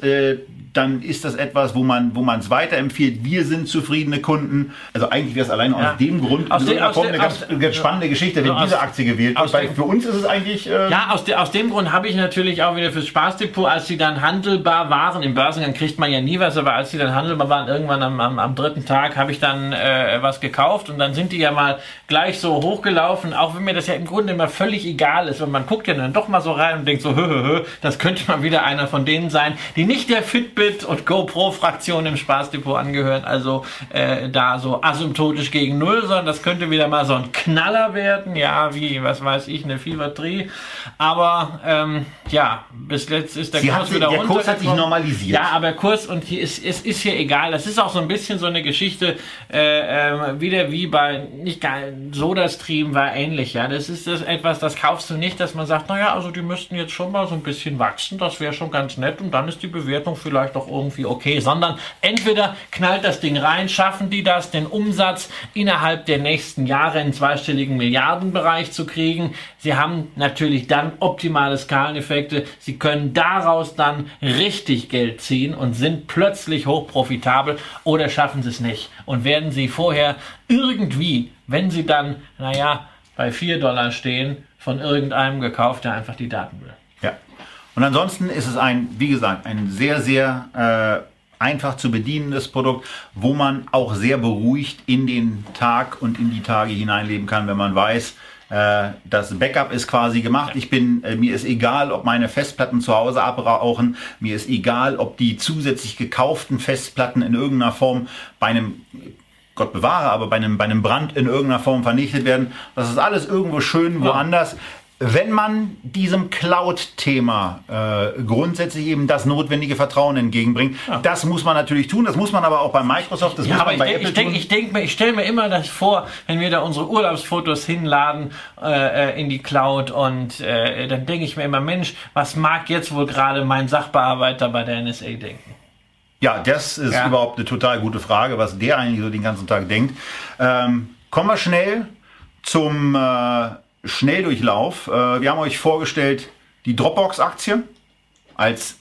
dann ist das etwas, wo man, wo man es weiterempfiehlt. Wir sind zufriedene Kunden. Also eigentlich wäre es allein ja. aus dem Grund aus den, aus eine ganz, aus, ganz spannende Geschichte, wenn aus, diese Aktie gewählt wird. Weil den, für uns ist es eigentlich... Äh ja, aus, de, aus dem Grund habe ich natürlich auch wieder fürs Spaßdepot, als sie dann handelbar waren, im Börsengang kriegt man ja nie was, aber als sie dann handelbar waren, irgendwann am, am, am dritten Tag habe ich dann äh, was gekauft und dann sind die ja mal gleich so hochgelaufen, auch wenn mir das ja im Grunde immer völlig egal ist. Und man guckt ja dann doch mal so rein und denkt so, hö, hö, hö, das könnte mal wieder einer von denen sein, die nicht der Fitbit und GoPro-Fraktion im Spaßdepot angehören, also äh, da so asymptotisch gegen Null, sondern das könnte wieder mal so ein Knaller werden, ja, wie, was weiß ich, eine Fiebertrie, aber ähm, ja, bis letzt ist der sie Kurs sie, wieder der runter. Der Kurs hat sich normalisiert. Ja, aber Kurs und hier ist, es ist hier egal, das ist auch so ein bisschen so eine Geschichte, äh, äh, wieder wie bei, nicht gar, Soda-Stream war ähnlich, ja, das ist das etwas, das kaufst du nicht, dass man sagt, naja, also die müssten jetzt schon mal so ein bisschen wachsen, das wäre schon ganz nett und dann ist die Bewertung vielleicht doch irgendwie okay, sondern entweder knallt das Ding rein, schaffen die das, den Umsatz innerhalb der nächsten Jahre in zweistelligen Milliardenbereich zu kriegen. Sie haben natürlich dann optimale Skaleneffekte. Sie können daraus dann richtig Geld ziehen und sind plötzlich hochprofitabel oder schaffen sie es nicht. Und werden sie vorher irgendwie, wenn sie dann, naja, bei vier Dollar stehen, von irgendeinem gekauft, der einfach die Daten will. Ja. Und ansonsten ist es ein, wie gesagt, ein sehr, sehr äh, einfach zu bedienendes Produkt, wo man auch sehr beruhigt in den Tag und in die Tage hineinleben kann, wenn man weiß, äh, das Backup ist quasi gemacht. Ich bin, äh, mir ist egal, ob meine Festplatten zu Hause abrauchen, mir ist egal, ob die zusätzlich gekauften Festplatten in irgendeiner Form bei einem, Gott bewahre, aber bei einem, bei einem Brand in irgendeiner Form vernichtet werden. Das ist alles irgendwo schön woanders. Ja. Wenn man diesem Cloud-Thema äh, grundsätzlich eben das notwendige Vertrauen entgegenbringt, ja. das muss man natürlich tun, das muss man aber auch bei Microsoft, das ja, muss aber man bei Apple tun. Ich denke, ich stelle mir immer das vor, wenn wir da unsere Urlaubsfotos hinladen äh, in die Cloud und äh, dann denke ich mir immer, Mensch, was mag jetzt wohl gerade mein Sachbearbeiter bei der N S A denken? Ja, das ist ja. überhaupt eine total gute Frage, was der eigentlich so den ganzen Tag denkt. Ähm, kommen wir schnell zum... Äh, Schnelldurchlauf. Wir haben euch vorgestellt die Dropbox-Aktie als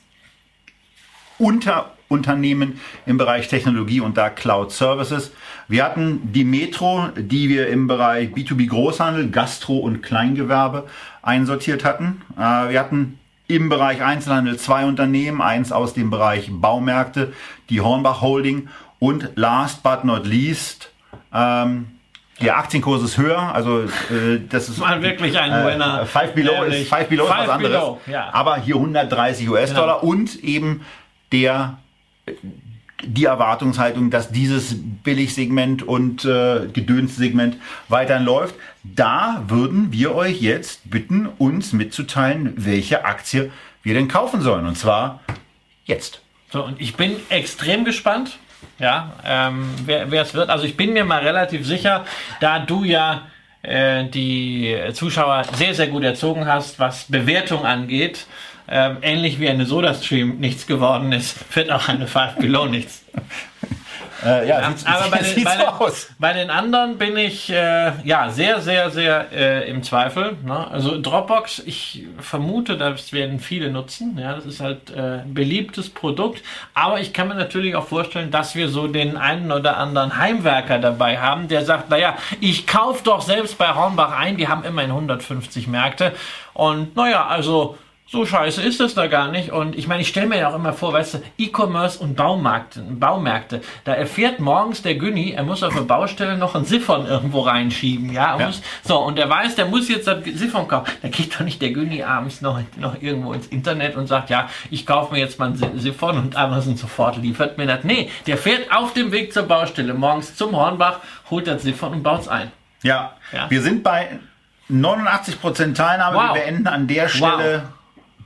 Unterunternehmen im Bereich Technologie und da Cloud Services. Wir hatten die Metro, die wir im Bereich B zwei B Großhandel, Gastro und Kleingewerbe einsortiert hatten. Wir hatten im Bereich Einzelhandel zwei Unternehmen, eins aus dem Bereich Baumärkte, die Hornbach Holding und last but not least, ähm, der Aktienkurs ist höher, also äh, das ist mal wirklich ein äh, Winner. Five Below ist, Five Below Five ist was anderes, Below, ja. Aber hier hundertdreißig US-Dollar genau. Und eben der die Erwartungshaltung, dass dieses Billigsegment und äh, Gedönssegment weiterhin läuft. Da würden wir euch jetzt bitten, uns mitzuteilen, welche Aktie wir denn kaufen sollen. Und zwar jetzt. So, und ich bin extrem gespannt, ja, ähm, wer, wer es wird. Also ich bin mir mal relativ sicher, da du ja äh, die Zuschauer sehr, sehr gut erzogen hast, was Bewertung angeht. Ähm, ähnlich wie eine Soda-Stream nichts geworden ist, wird auch eine Five Below nichts. äh, ja, ähm, aber bei den, bei, den, aus. bei den anderen bin ich äh, ja sehr, sehr, sehr äh, im Zweifel. Ne? Also Dropbox, ich vermute, das werden viele nutzen. Ja, das ist halt äh, ein beliebtes Produkt. Aber ich kann mir natürlich auch vorstellen, dass wir so den einen oder anderen Heimwerker dabei haben, der sagt, naja, ich kaufe doch selbst bei Hornbach ein. Die haben immerhin hundertfünfzig Märkte. Und naja, also so scheiße ist das da gar nicht. Und ich meine, ich stelle mir ja auch immer vor, weißt du, E-Commerce und Baumarkt, Baumärkte, da erfährt morgens der Günni, er muss auf der Baustelle noch einen Siphon irgendwo reinschieben, ja, ja. Muss, so, und er weiß, der muss jetzt das Siphon kaufen. Da geht doch nicht der Günni abends noch, noch irgendwo ins Internet und sagt, ja, ich kaufe mir jetzt mal einen Siphon und Amazon sofort liefert mir das. Nee, der fährt auf dem Weg zur Baustelle morgens zum Hornbach, holt das Siphon und baut es ein. Ja. ja, wir sind bei neunundachtzig Prozent Teilnahme. Wow. Wir beenden an der Stelle wow.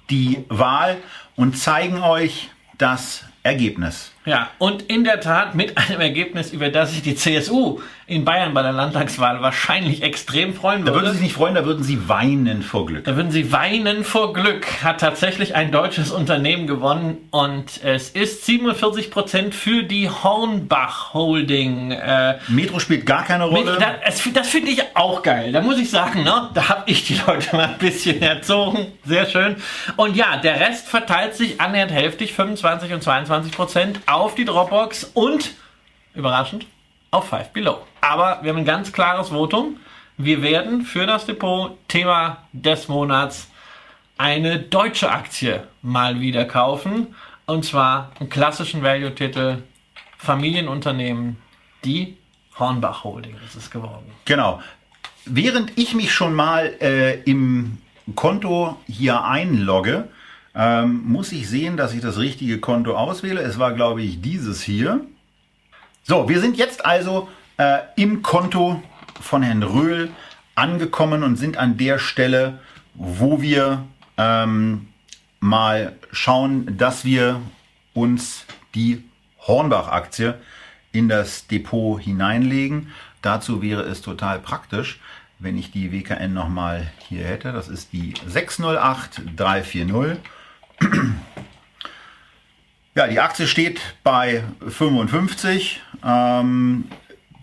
die Wahl und zeigen euch das Ergebnis. Ja, und in der Tat mit einem Ergebnis, über das sich die C S U in Bayern bei der Landtagswahl wahrscheinlich extrem freuen würde. Da würden sie sich nicht freuen, da würden sie weinen vor Glück. Da würden sie weinen vor Glück. Hat tatsächlich ein deutsches Unternehmen gewonnen und es ist siebenundvierzig Prozent für die Hornbach Holding. Äh, Metro spielt gar keine Rolle. Das, das finde ich auch geil. Da muss ich sagen, ne? Da habe ich die Leute mal ein bisschen erzogen. Sehr schön. Und ja, der Rest verteilt sich annähernd hälftig, fünfundzwanzig und zweiundzwanzig Prozent auf die Dropbox und, überraschend, auf Five Below. Aber wir haben ein ganz klares Votum. Wir werden für das Depot Thema des Monats eine deutsche Aktie mal wieder kaufen. Und zwar einen klassischen Value-Titel Familienunternehmen, die Hornbach Holding ist es geworden. Genau. Während ich mich schon mal äh, im Konto hier einlogge, Ähm, muss ich sehen, dass ich das richtige Konto auswähle. Es war, glaube ich, dieses hier. So, wir sind jetzt also äh, im Konto von Herrn Röhl angekommen und sind an der Stelle, wo wir ähm, mal schauen, dass wir uns die Hornbach-Aktie in das Depot hineinlegen. Dazu wäre es total praktisch, wenn ich die W K N nochmal hier hätte. Das ist die sechs null acht drei vier null. Ja, die Aktie steht bei fünfundfünfzig.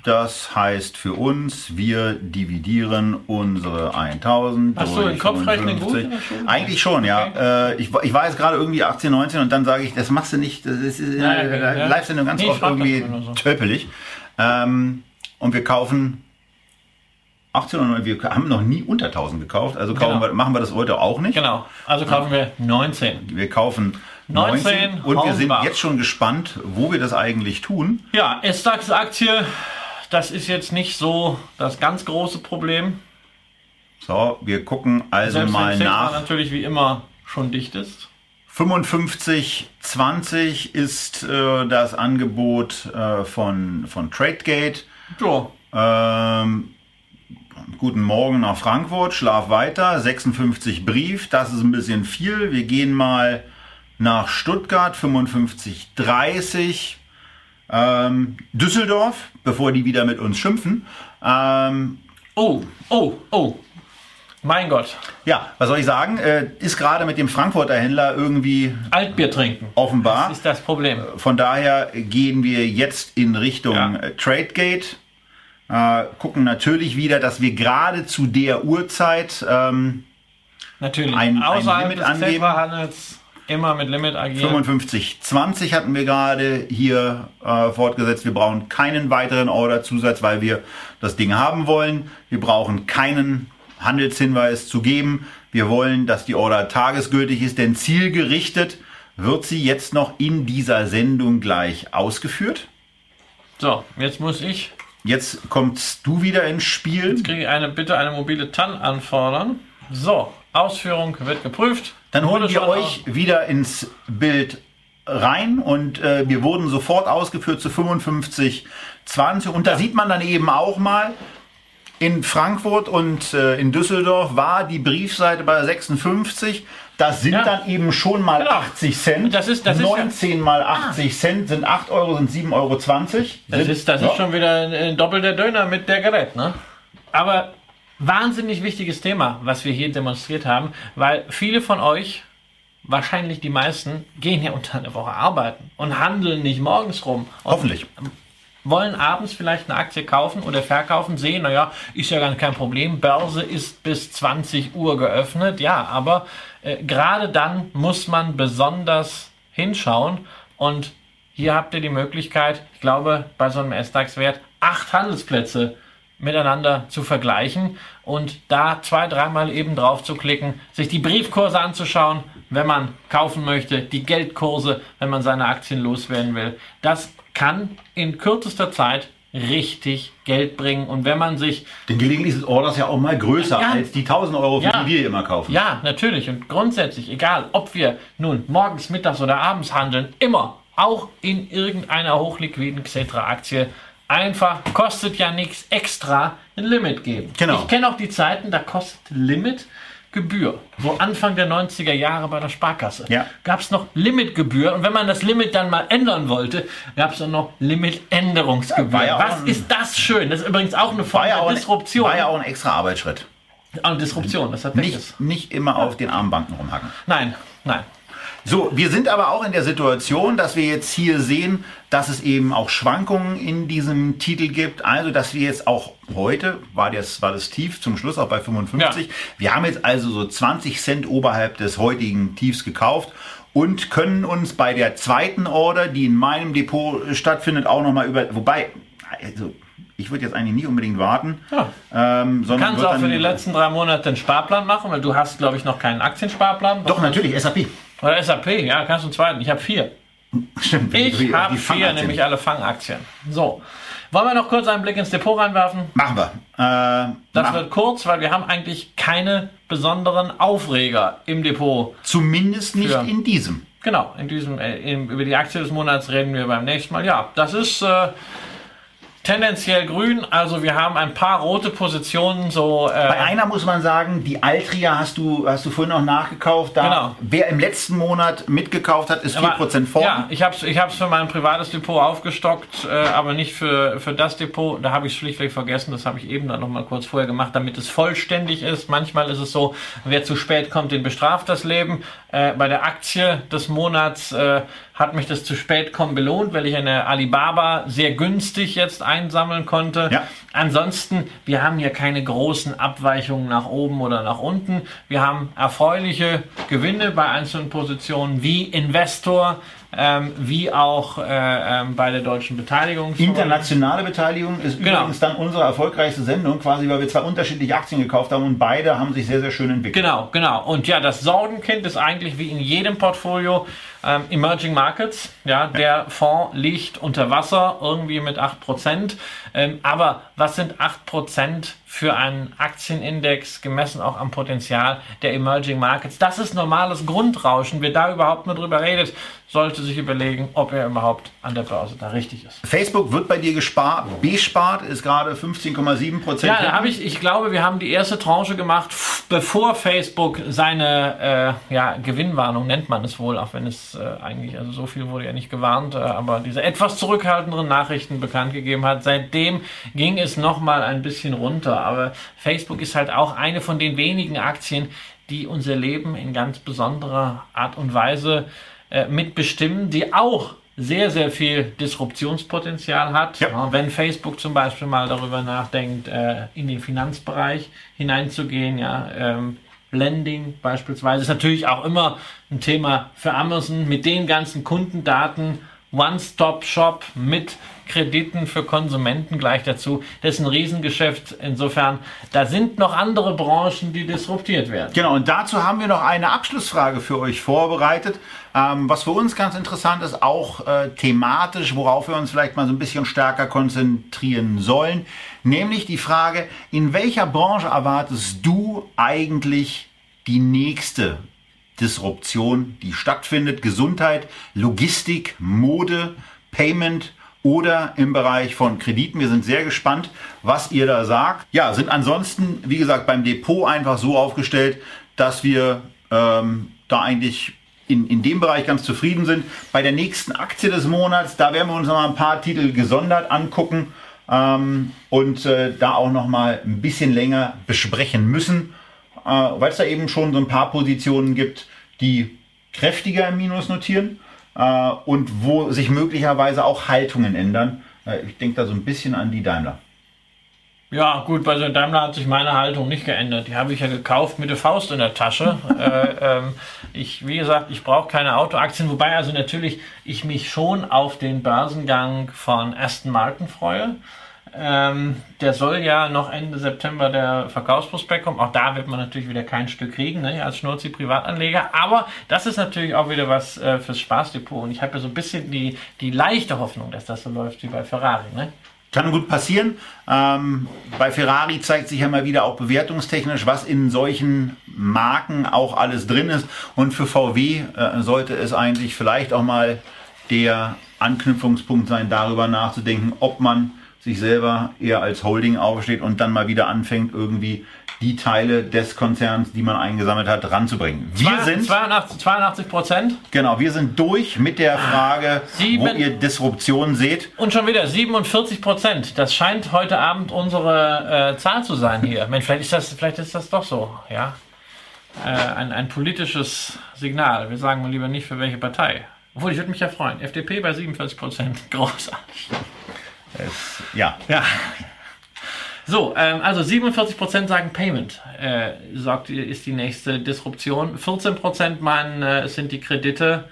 Das heißt für uns, wir dividieren unsere tausend. Hast du den Kopfrechnen gut? Eigentlich schon, ja. Okay. Ich, ich war jetzt gerade irgendwie achtzehn, neunzehn und dann sage ich, das machst du nicht. Das ist in der ja, ja, Live-Sendung ganz nee, oft irgendwie so töpelig. Und wir kaufen achtzehn und neunzehn, wir haben noch nie unter tausend gekauft, also kaufen genau. wir, machen wir das heute auch nicht. Genau, also kaufen wir neunzehn. Wir kaufen neunzehn und Hornbach. Wir sind jetzt schon gespannt, wo wir das eigentlich tun. Ja, S DAX-Aktie, das ist jetzt nicht so das ganz große Problem. So, wir gucken also selbst mal nach. Natürlich wie immer schon dicht ist. fünfundfünfzig zwanzig ist äh, das Angebot äh, von, von Tradegate. Ja. Ähm, Guten Morgen nach Frankfurt, schlaf weiter, sechsundfünfzig Brief, das ist ein bisschen viel. Wir gehen mal nach Stuttgart, fünfundfünfzig dreißig, ähm, Düsseldorf, bevor die wieder mit uns schimpfen. Ähm, oh, oh, oh, mein Gott. Ja, was soll ich sagen, äh, ist gerade mit dem Frankfurter Händler irgendwie Altbier trinken, offenbar. Das ist das Problem. Von daher gehen wir jetzt in Richtung ja. Tradegate. Äh, gucken natürlich wieder, dass wir gerade zu der Uhrzeit ähm, natürlich ein, ein Limit angeben. Natürlich, außerhalb des Handels Immer mit Limit agieren. fünfundfünfzig zwanzig hatten wir gerade hier äh, fortgesetzt. Wir brauchen keinen weiteren Orderzusatz, weil wir das Ding haben wollen. Wir brauchen keinen Handelshinweis zu geben. Wir wollen, dass die Order tagesgültig ist, denn zielgerichtet wird sie jetzt noch in dieser Sendung gleich ausgeführt. So, jetzt muss ich... Jetzt kommst du wieder ins Spiel. Jetzt kriege ich eine, bitte eine mobile T A N anfordern. So, Ausführung wird geprüft. Dann holen wir euch wieder ins Bild rein und äh, wir wurden sofort ausgeführt zu fünfundfünfzig zwanzig. Und da ja. sieht man dann eben auch mal, in Frankfurt und äh, in Düsseldorf war die Briefseite bei sechsundfünfzig. Das sind ja. dann eben schon mal genau. achtzig Cent. Das ist, das neunzehn ist, mal achtzig ah. Cent sind acht Euro, sind sieben Euro zwanzig. Das, sind, ist, das ja. ist schon wieder ein doppelter Döner mit der Gerät, ne? Aber wahnsinnig wichtiges Thema, was wir hier demonstriert haben, weil viele von euch, wahrscheinlich die meisten, gehen ja unter der Woche arbeiten und handeln nicht morgens rum. Und hoffentlich. Wollen abends vielleicht eine Aktie kaufen oder verkaufen, sehen, naja, ist ja gar kein Problem, Börse ist bis zwanzig Uhr geöffnet, ja, aber äh, gerade dann muss man besonders hinschauen und hier habt ihr die Möglichkeit, ich glaube, bei so einem S DAX-Wert acht Handelsplätze miteinander zu vergleichen und da zwei, dreimal eben drauf zu klicken, sich die Briefkurse anzuschauen, wenn man kaufen möchte, die Geldkurse, wenn man seine Aktien loswerden will. Das kann in kürzester Zeit richtig Geld bringen. Und wenn man sich... Denn gelegentlich sind Orders ja auch mal größer ja, als die tausend Euro, für ja, die wir immer kaufen. Ja, natürlich. Und grundsätzlich, egal ob wir nun morgens, mittags oder abends handeln, immer, auch in irgendeiner hochliquiden Xetra-Aktie, einfach, kostet ja nichts, extra ein Limit geben. Genau. Ich kenne auch die Zeiten, da kostet Limit Gebühr. So Anfang der neunziger Jahre bei der Sparkasse ja. gab es noch Limitgebühr und wenn man das Limit dann mal ändern wollte, gab es dann noch Limitänderungsgebühr. Ja, was ist das schön? Das ist übrigens auch eine Form der Disruption. Ein, war ja auch ein extra Arbeitsschritt. Eine Disruption, das hat nicht, nicht immer auf den Armbanken rumhacken. Nein, nein. So, wir sind aber auch in der Situation, dass wir jetzt hier sehen, dass es eben auch Schwankungen in diesem Titel gibt. Also, dass wir jetzt auch heute, war das, war das Tief zum Schluss auch bei fünfundfünfzig. Ja. Wir haben jetzt also so zwanzig Cent oberhalb des heutigen Tiefs gekauft und können uns bei der zweiten Order, die in meinem Depot stattfindet, auch nochmal über... Wobei, also... Ich würde jetzt eigentlich nicht unbedingt warten. Ja. Ähm, sondern kannst du auch für die letzten drei Monate einen Sparplan machen, weil du hast, glaube ich, noch keinen Aktiensparplan. Doch, natürlich, S A P. Oder S A P, ja, kannst du einen zweiten. Ich habe vier. Stimmt. Ich habe vier, nämlich alle Fangaktien. So, wollen wir noch kurz einen Blick ins Depot reinwerfen? Machen wir. Äh, das mach. wird kurz, weil wir haben eigentlich keine besonderen Aufreger im Depot. Zumindest nicht für, in diesem. Genau, in diesem. In, über die Aktie des Monats reden wir beim nächsten Mal. Ja, das ist... Äh, tendenziell grün, also wir haben ein paar rote Positionen. So, äh bei einer muss man sagen, die Altria hast du, hast du vorhin noch nachgekauft. Da genau. Wer im letzten Monat mitgekauft hat, ist vier Prozent vor. Ja, ich habe es ich hab's für mein privates Depot aufgestockt, äh, aber nicht für, für das Depot. Da habe ich es schlichtweg vergessen. Das habe ich eben dann noch mal kurz vorher gemacht, damit es vollständig ist. Manchmal ist es so, wer zu spät kommt, den bestraft das Leben. Äh, bei der Aktie des Monats äh, hat mich das zu spät kommen belohnt, weil ich eine Alibaba sehr günstig jetzt einsammeln konnte. Ja. Ansonsten, wir haben hier keine großen Abweichungen nach oben oder nach unten. Wir haben erfreuliche Gewinne bei einzelnen Positionen wie Investor, ähm, wie auch äh, ähm, bei der deutschen Beteiligung. Internationale Beteiligung ist genau. übrigens dann unsere erfolgreichste Sendung, quasi weil wir zwei unterschiedliche Aktien gekauft haben und beide haben sich sehr, sehr schön entwickelt. Genau, genau. Und ja, das Sorgenkind ist eigentlich wie in jedem Portfolio ähm, Emerging Markets. Ja, ja. Der Fonds liegt unter Wasser, irgendwie mit acht Prozent. Ähm, aber was sind acht Prozent für einen Aktienindex, gemessen auch am Potenzial der Emerging Markets? Das ist normales Grundrauschen. Wer da überhaupt nur drüber redet, sollte sich überlegen, ob er überhaupt an der Börse da richtig ist. Facebook wird bei dir gespart, bespart, ist gerade fünfzehn Komma sieben Prozent. Ja, da habe ich, ich glaube, wir haben die erste Tranche gemacht, bevor Facebook seine äh, ja, Gewinnwarnung, nennt man es wohl, auch wenn es äh, eigentlich, also so viel wurde ja nicht gewarnt, äh, aber diese etwas zurückhaltenderen Nachrichten bekannt gegeben hat. Seitdem ging es nochmal ein bisschen runter, aber Facebook ist halt auch eine von den wenigen Aktien, die unser Leben in ganz besonderer Art und Weise äh, mitbestimmen, die auch sehr, sehr viel Disruptionspotenzial hat. Ja. Wenn Facebook zum Beispiel mal darüber nachdenkt, äh, in den Finanzbereich hineinzugehen, ja, ähm, Blending beispielsweise ist natürlich auch immer ein Thema für Amazon. Mit den ganzen Kundendaten, One-Stop-Shop mit Krediten für Konsumenten gleich dazu. Das ist ein Riesengeschäft. Insofern, da sind noch andere Branchen, die disruptiert werden. Genau, und dazu haben wir noch eine Abschlussfrage für euch vorbereitet. Ähm, was für uns ganz interessant ist, auch äh, thematisch, worauf wir uns vielleicht mal so ein bisschen stärker konzentrieren sollen. Nämlich die Frage, in welcher Branche erwartest du eigentlich die nächste Disruption, die stattfindet? Gesundheit, Logistik, Mode, Payment oder im Bereich von Krediten. Wir sind sehr gespannt, was ihr da sagt. Ja, sind ansonsten, wie gesagt, beim Depot einfach so aufgestellt, dass wir ähm, da eigentlich in, in dem Bereich ganz zufrieden sind. Bei der nächsten Aktie des Monats, da werden wir uns noch mal ein paar Titel gesondert angucken ähm, und äh, da auch noch mal ein bisschen länger besprechen müssen, äh, weil es da eben schon so ein paar Positionen gibt, die kräftiger im Minus notieren. Uh, und wo sich möglicherweise auch Haltungen ändern. Uh, ich denke da so ein bisschen an die Daimler. Ja gut, bei der Daimler hat sich meine Haltung nicht geändert. Die habe ich ja gekauft mit der Faust in der Tasche. äh, ähm, ich, wie gesagt, ich brauche keine Autoaktien, wobei also natürlich ich mich schon auf den Börsengang von Aston Martin freue. Ähm, der soll ja noch Ende September der Verkaufsprospekt kommen. Auch da wird man natürlich wieder kein Stück kriegen, ne, als Schnurzi-Privatanleger. Aber das ist natürlich auch wieder was äh, fürs Spaßdepot. Und ich habe ja so ein bisschen die, die leichte Hoffnung, dass das so läuft wie bei Ferrari. Ne? Kann gut passieren. Ähm, bei Ferrari zeigt sich ja mal wieder auch bewertungstechnisch, was in solchen Marken auch alles drin ist. Und für V W äh, sollte es eigentlich vielleicht auch mal der Anknüpfungspunkt sein, darüber nachzudenken, ob man sich selber eher als Holding aufsteht und dann mal wieder anfängt, irgendwie die Teile des Konzerns, die man eingesammelt hat, ranzubringen. Wir sind zweiundachtzig Prozent. Genau, wir sind durch mit der Frage, Sieben, wo ihr Disruption seht. Und schon wieder siebenundvierzig Prozent. Das scheint heute Abend unsere äh, Zahl zu sein hier. Mensch, vielleicht ist das, vielleicht ist das doch so, ja. Äh, ein, ein politisches Signal. Wir sagen mal lieber nicht für welche Partei. Obwohl, ich würde mich ja freuen. F D P bei siebenundvierzig Prozent. Großartig. Es, ja, ja. So, ähm, also siebenundvierzig Prozent sagen Payment, äh, sagt, ist die nächste Disruption. vierzehn Prozent meinen, äh, es sind die Kredite.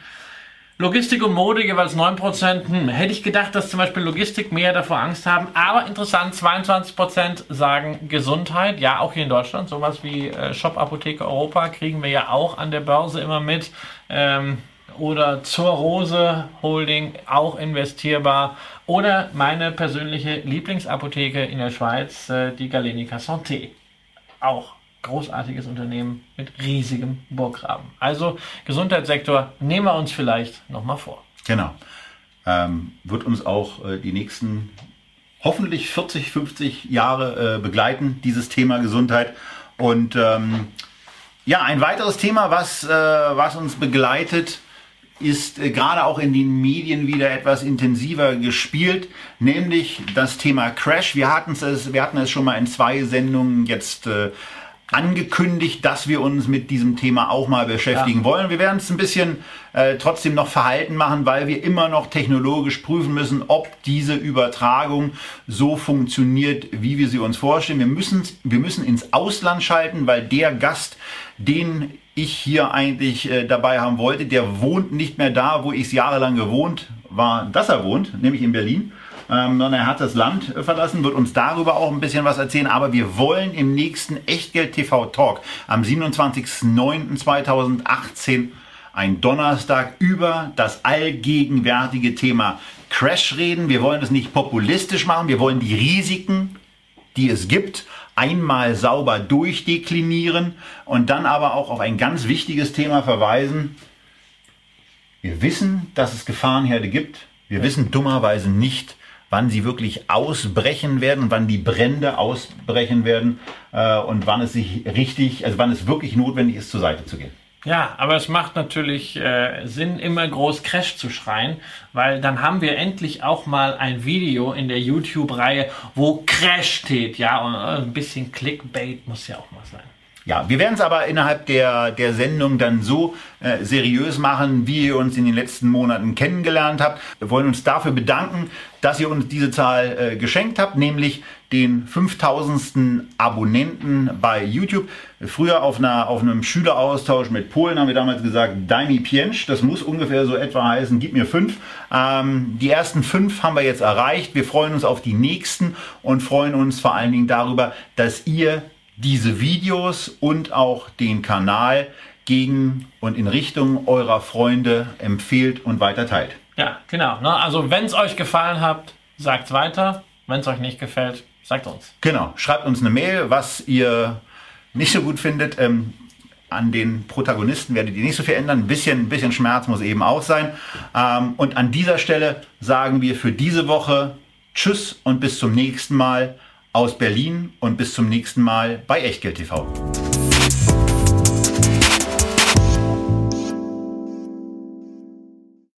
Logistik und Mode jeweils neun Prozent. Hm, hätte ich gedacht, dass zum Beispiel Logistik mehr davor Angst haben. Aber interessant, zweiundzwanzig Prozent sagen Gesundheit. Ja, auch hier in Deutschland. Sowas wie äh, Shop Apotheke Europa kriegen wir ja auch an der Börse immer mit. Ähm, oder zur Rose Holding, auch investierbar. Oder meine persönliche Lieblingsapotheke in der Schweiz, die Galenica Santé. Auch großartiges Unternehmen mit riesigem Burggraben. Also Gesundheitssektor nehmen wir uns vielleicht nochmal vor. Genau. Ähm, wird uns auch äh, die nächsten hoffentlich vierzig, fünfzig Jahre äh, begleiten, dieses Thema Gesundheit. Und ähm, ja, ein weiteres Thema, was, äh, was uns begleitet, ist gerade auch in den Medien wieder etwas intensiver gespielt, nämlich das Thema Crash. Wir hatten es, wir hatten es schon mal in zwei Sendungen jetzt äh, angekündigt, dass wir uns mit diesem Thema auch mal beschäftigen ja. wollen. Wir werden es ein bisschen äh, trotzdem noch verhalten machen, weil wir immer noch technologisch prüfen müssen, ob diese Übertragung so funktioniert, wie wir sie uns vorstellen. Wir müssen, wir müssen ins Ausland schalten, weil der Gast, den ich hier eigentlich äh, dabei haben wollte, der wohnt nicht mehr da, wo ich es jahrelang gewohnt war, dass er wohnt, nämlich in Berlin. Ähm, sondern er hat das Land äh, verlassen, wird uns darüber auch ein bisschen was erzählen. Aber wir wollen im nächsten Echtgeld T V Talk am siebenundzwanzigsten neunten zweitausendachtzehn, ein Donnerstag, über das allgegenwärtige Thema Crash reden. Wir wollen es nicht populistisch machen, wir wollen die Risiken, die es gibt, einmal sauber durchdeklinieren und dann aber auch auf ein ganz wichtiges Thema verweisen. Wir wissen, dass es Gefahrenherde gibt. Wir wissen dummerweise nicht, wann sie wirklich ausbrechen werden und wann die Brände ausbrechen werden äh, und wann es sich richtig, also wann es wirklich notwendig ist, zur Seite zu gehen. Ja, aber es macht natürlich äh, Sinn, immer groß Crash zu schreien, weil dann haben wir endlich auch mal ein Video in der YouTube-Reihe, wo Crash steht, ja, und ein bisschen Clickbait muss ja auch mal sein. Ja, wir werden es aber innerhalb der, der Sendung dann so äh, seriös machen, wie ihr uns in den letzten Monaten kennengelernt habt. Wir wollen uns dafür bedanken, dass ihr uns diese Zahl äh, geschenkt habt, nämlich den fünftausendsten Abonnenten bei YouTube. Früher auf, einer, auf einem Schüleraustausch mit Polen haben wir damals gesagt, Dajmi Pięć, das muss ungefähr so etwa heißen, gib mir fünf. Ähm, die ersten fünf haben wir jetzt erreicht. Wir freuen uns auf die nächsten und freuen uns vor allen Dingen darüber, dass ihr diese Videos und auch den Kanal gegen und in Richtung eurer Freunde empfehlt und weiter teilt. Ja, genau. Ne? Also wenn es euch gefallen hat, sagt es weiter. Wenn es euch nicht gefällt, sagt uns. Genau. Schreibt uns eine Mail, was ihr nicht so gut findet. Ähm, an den Protagonisten werdet ihr nicht so viel ändern. Ein bisschen, ein bisschen Schmerz muss eben auch sein. Ähm, und an dieser Stelle sagen wir für diese Woche Tschüss und bis zum nächsten Mal. Aus Berlin und bis zum nächsten Mal bei Echtgeld T V.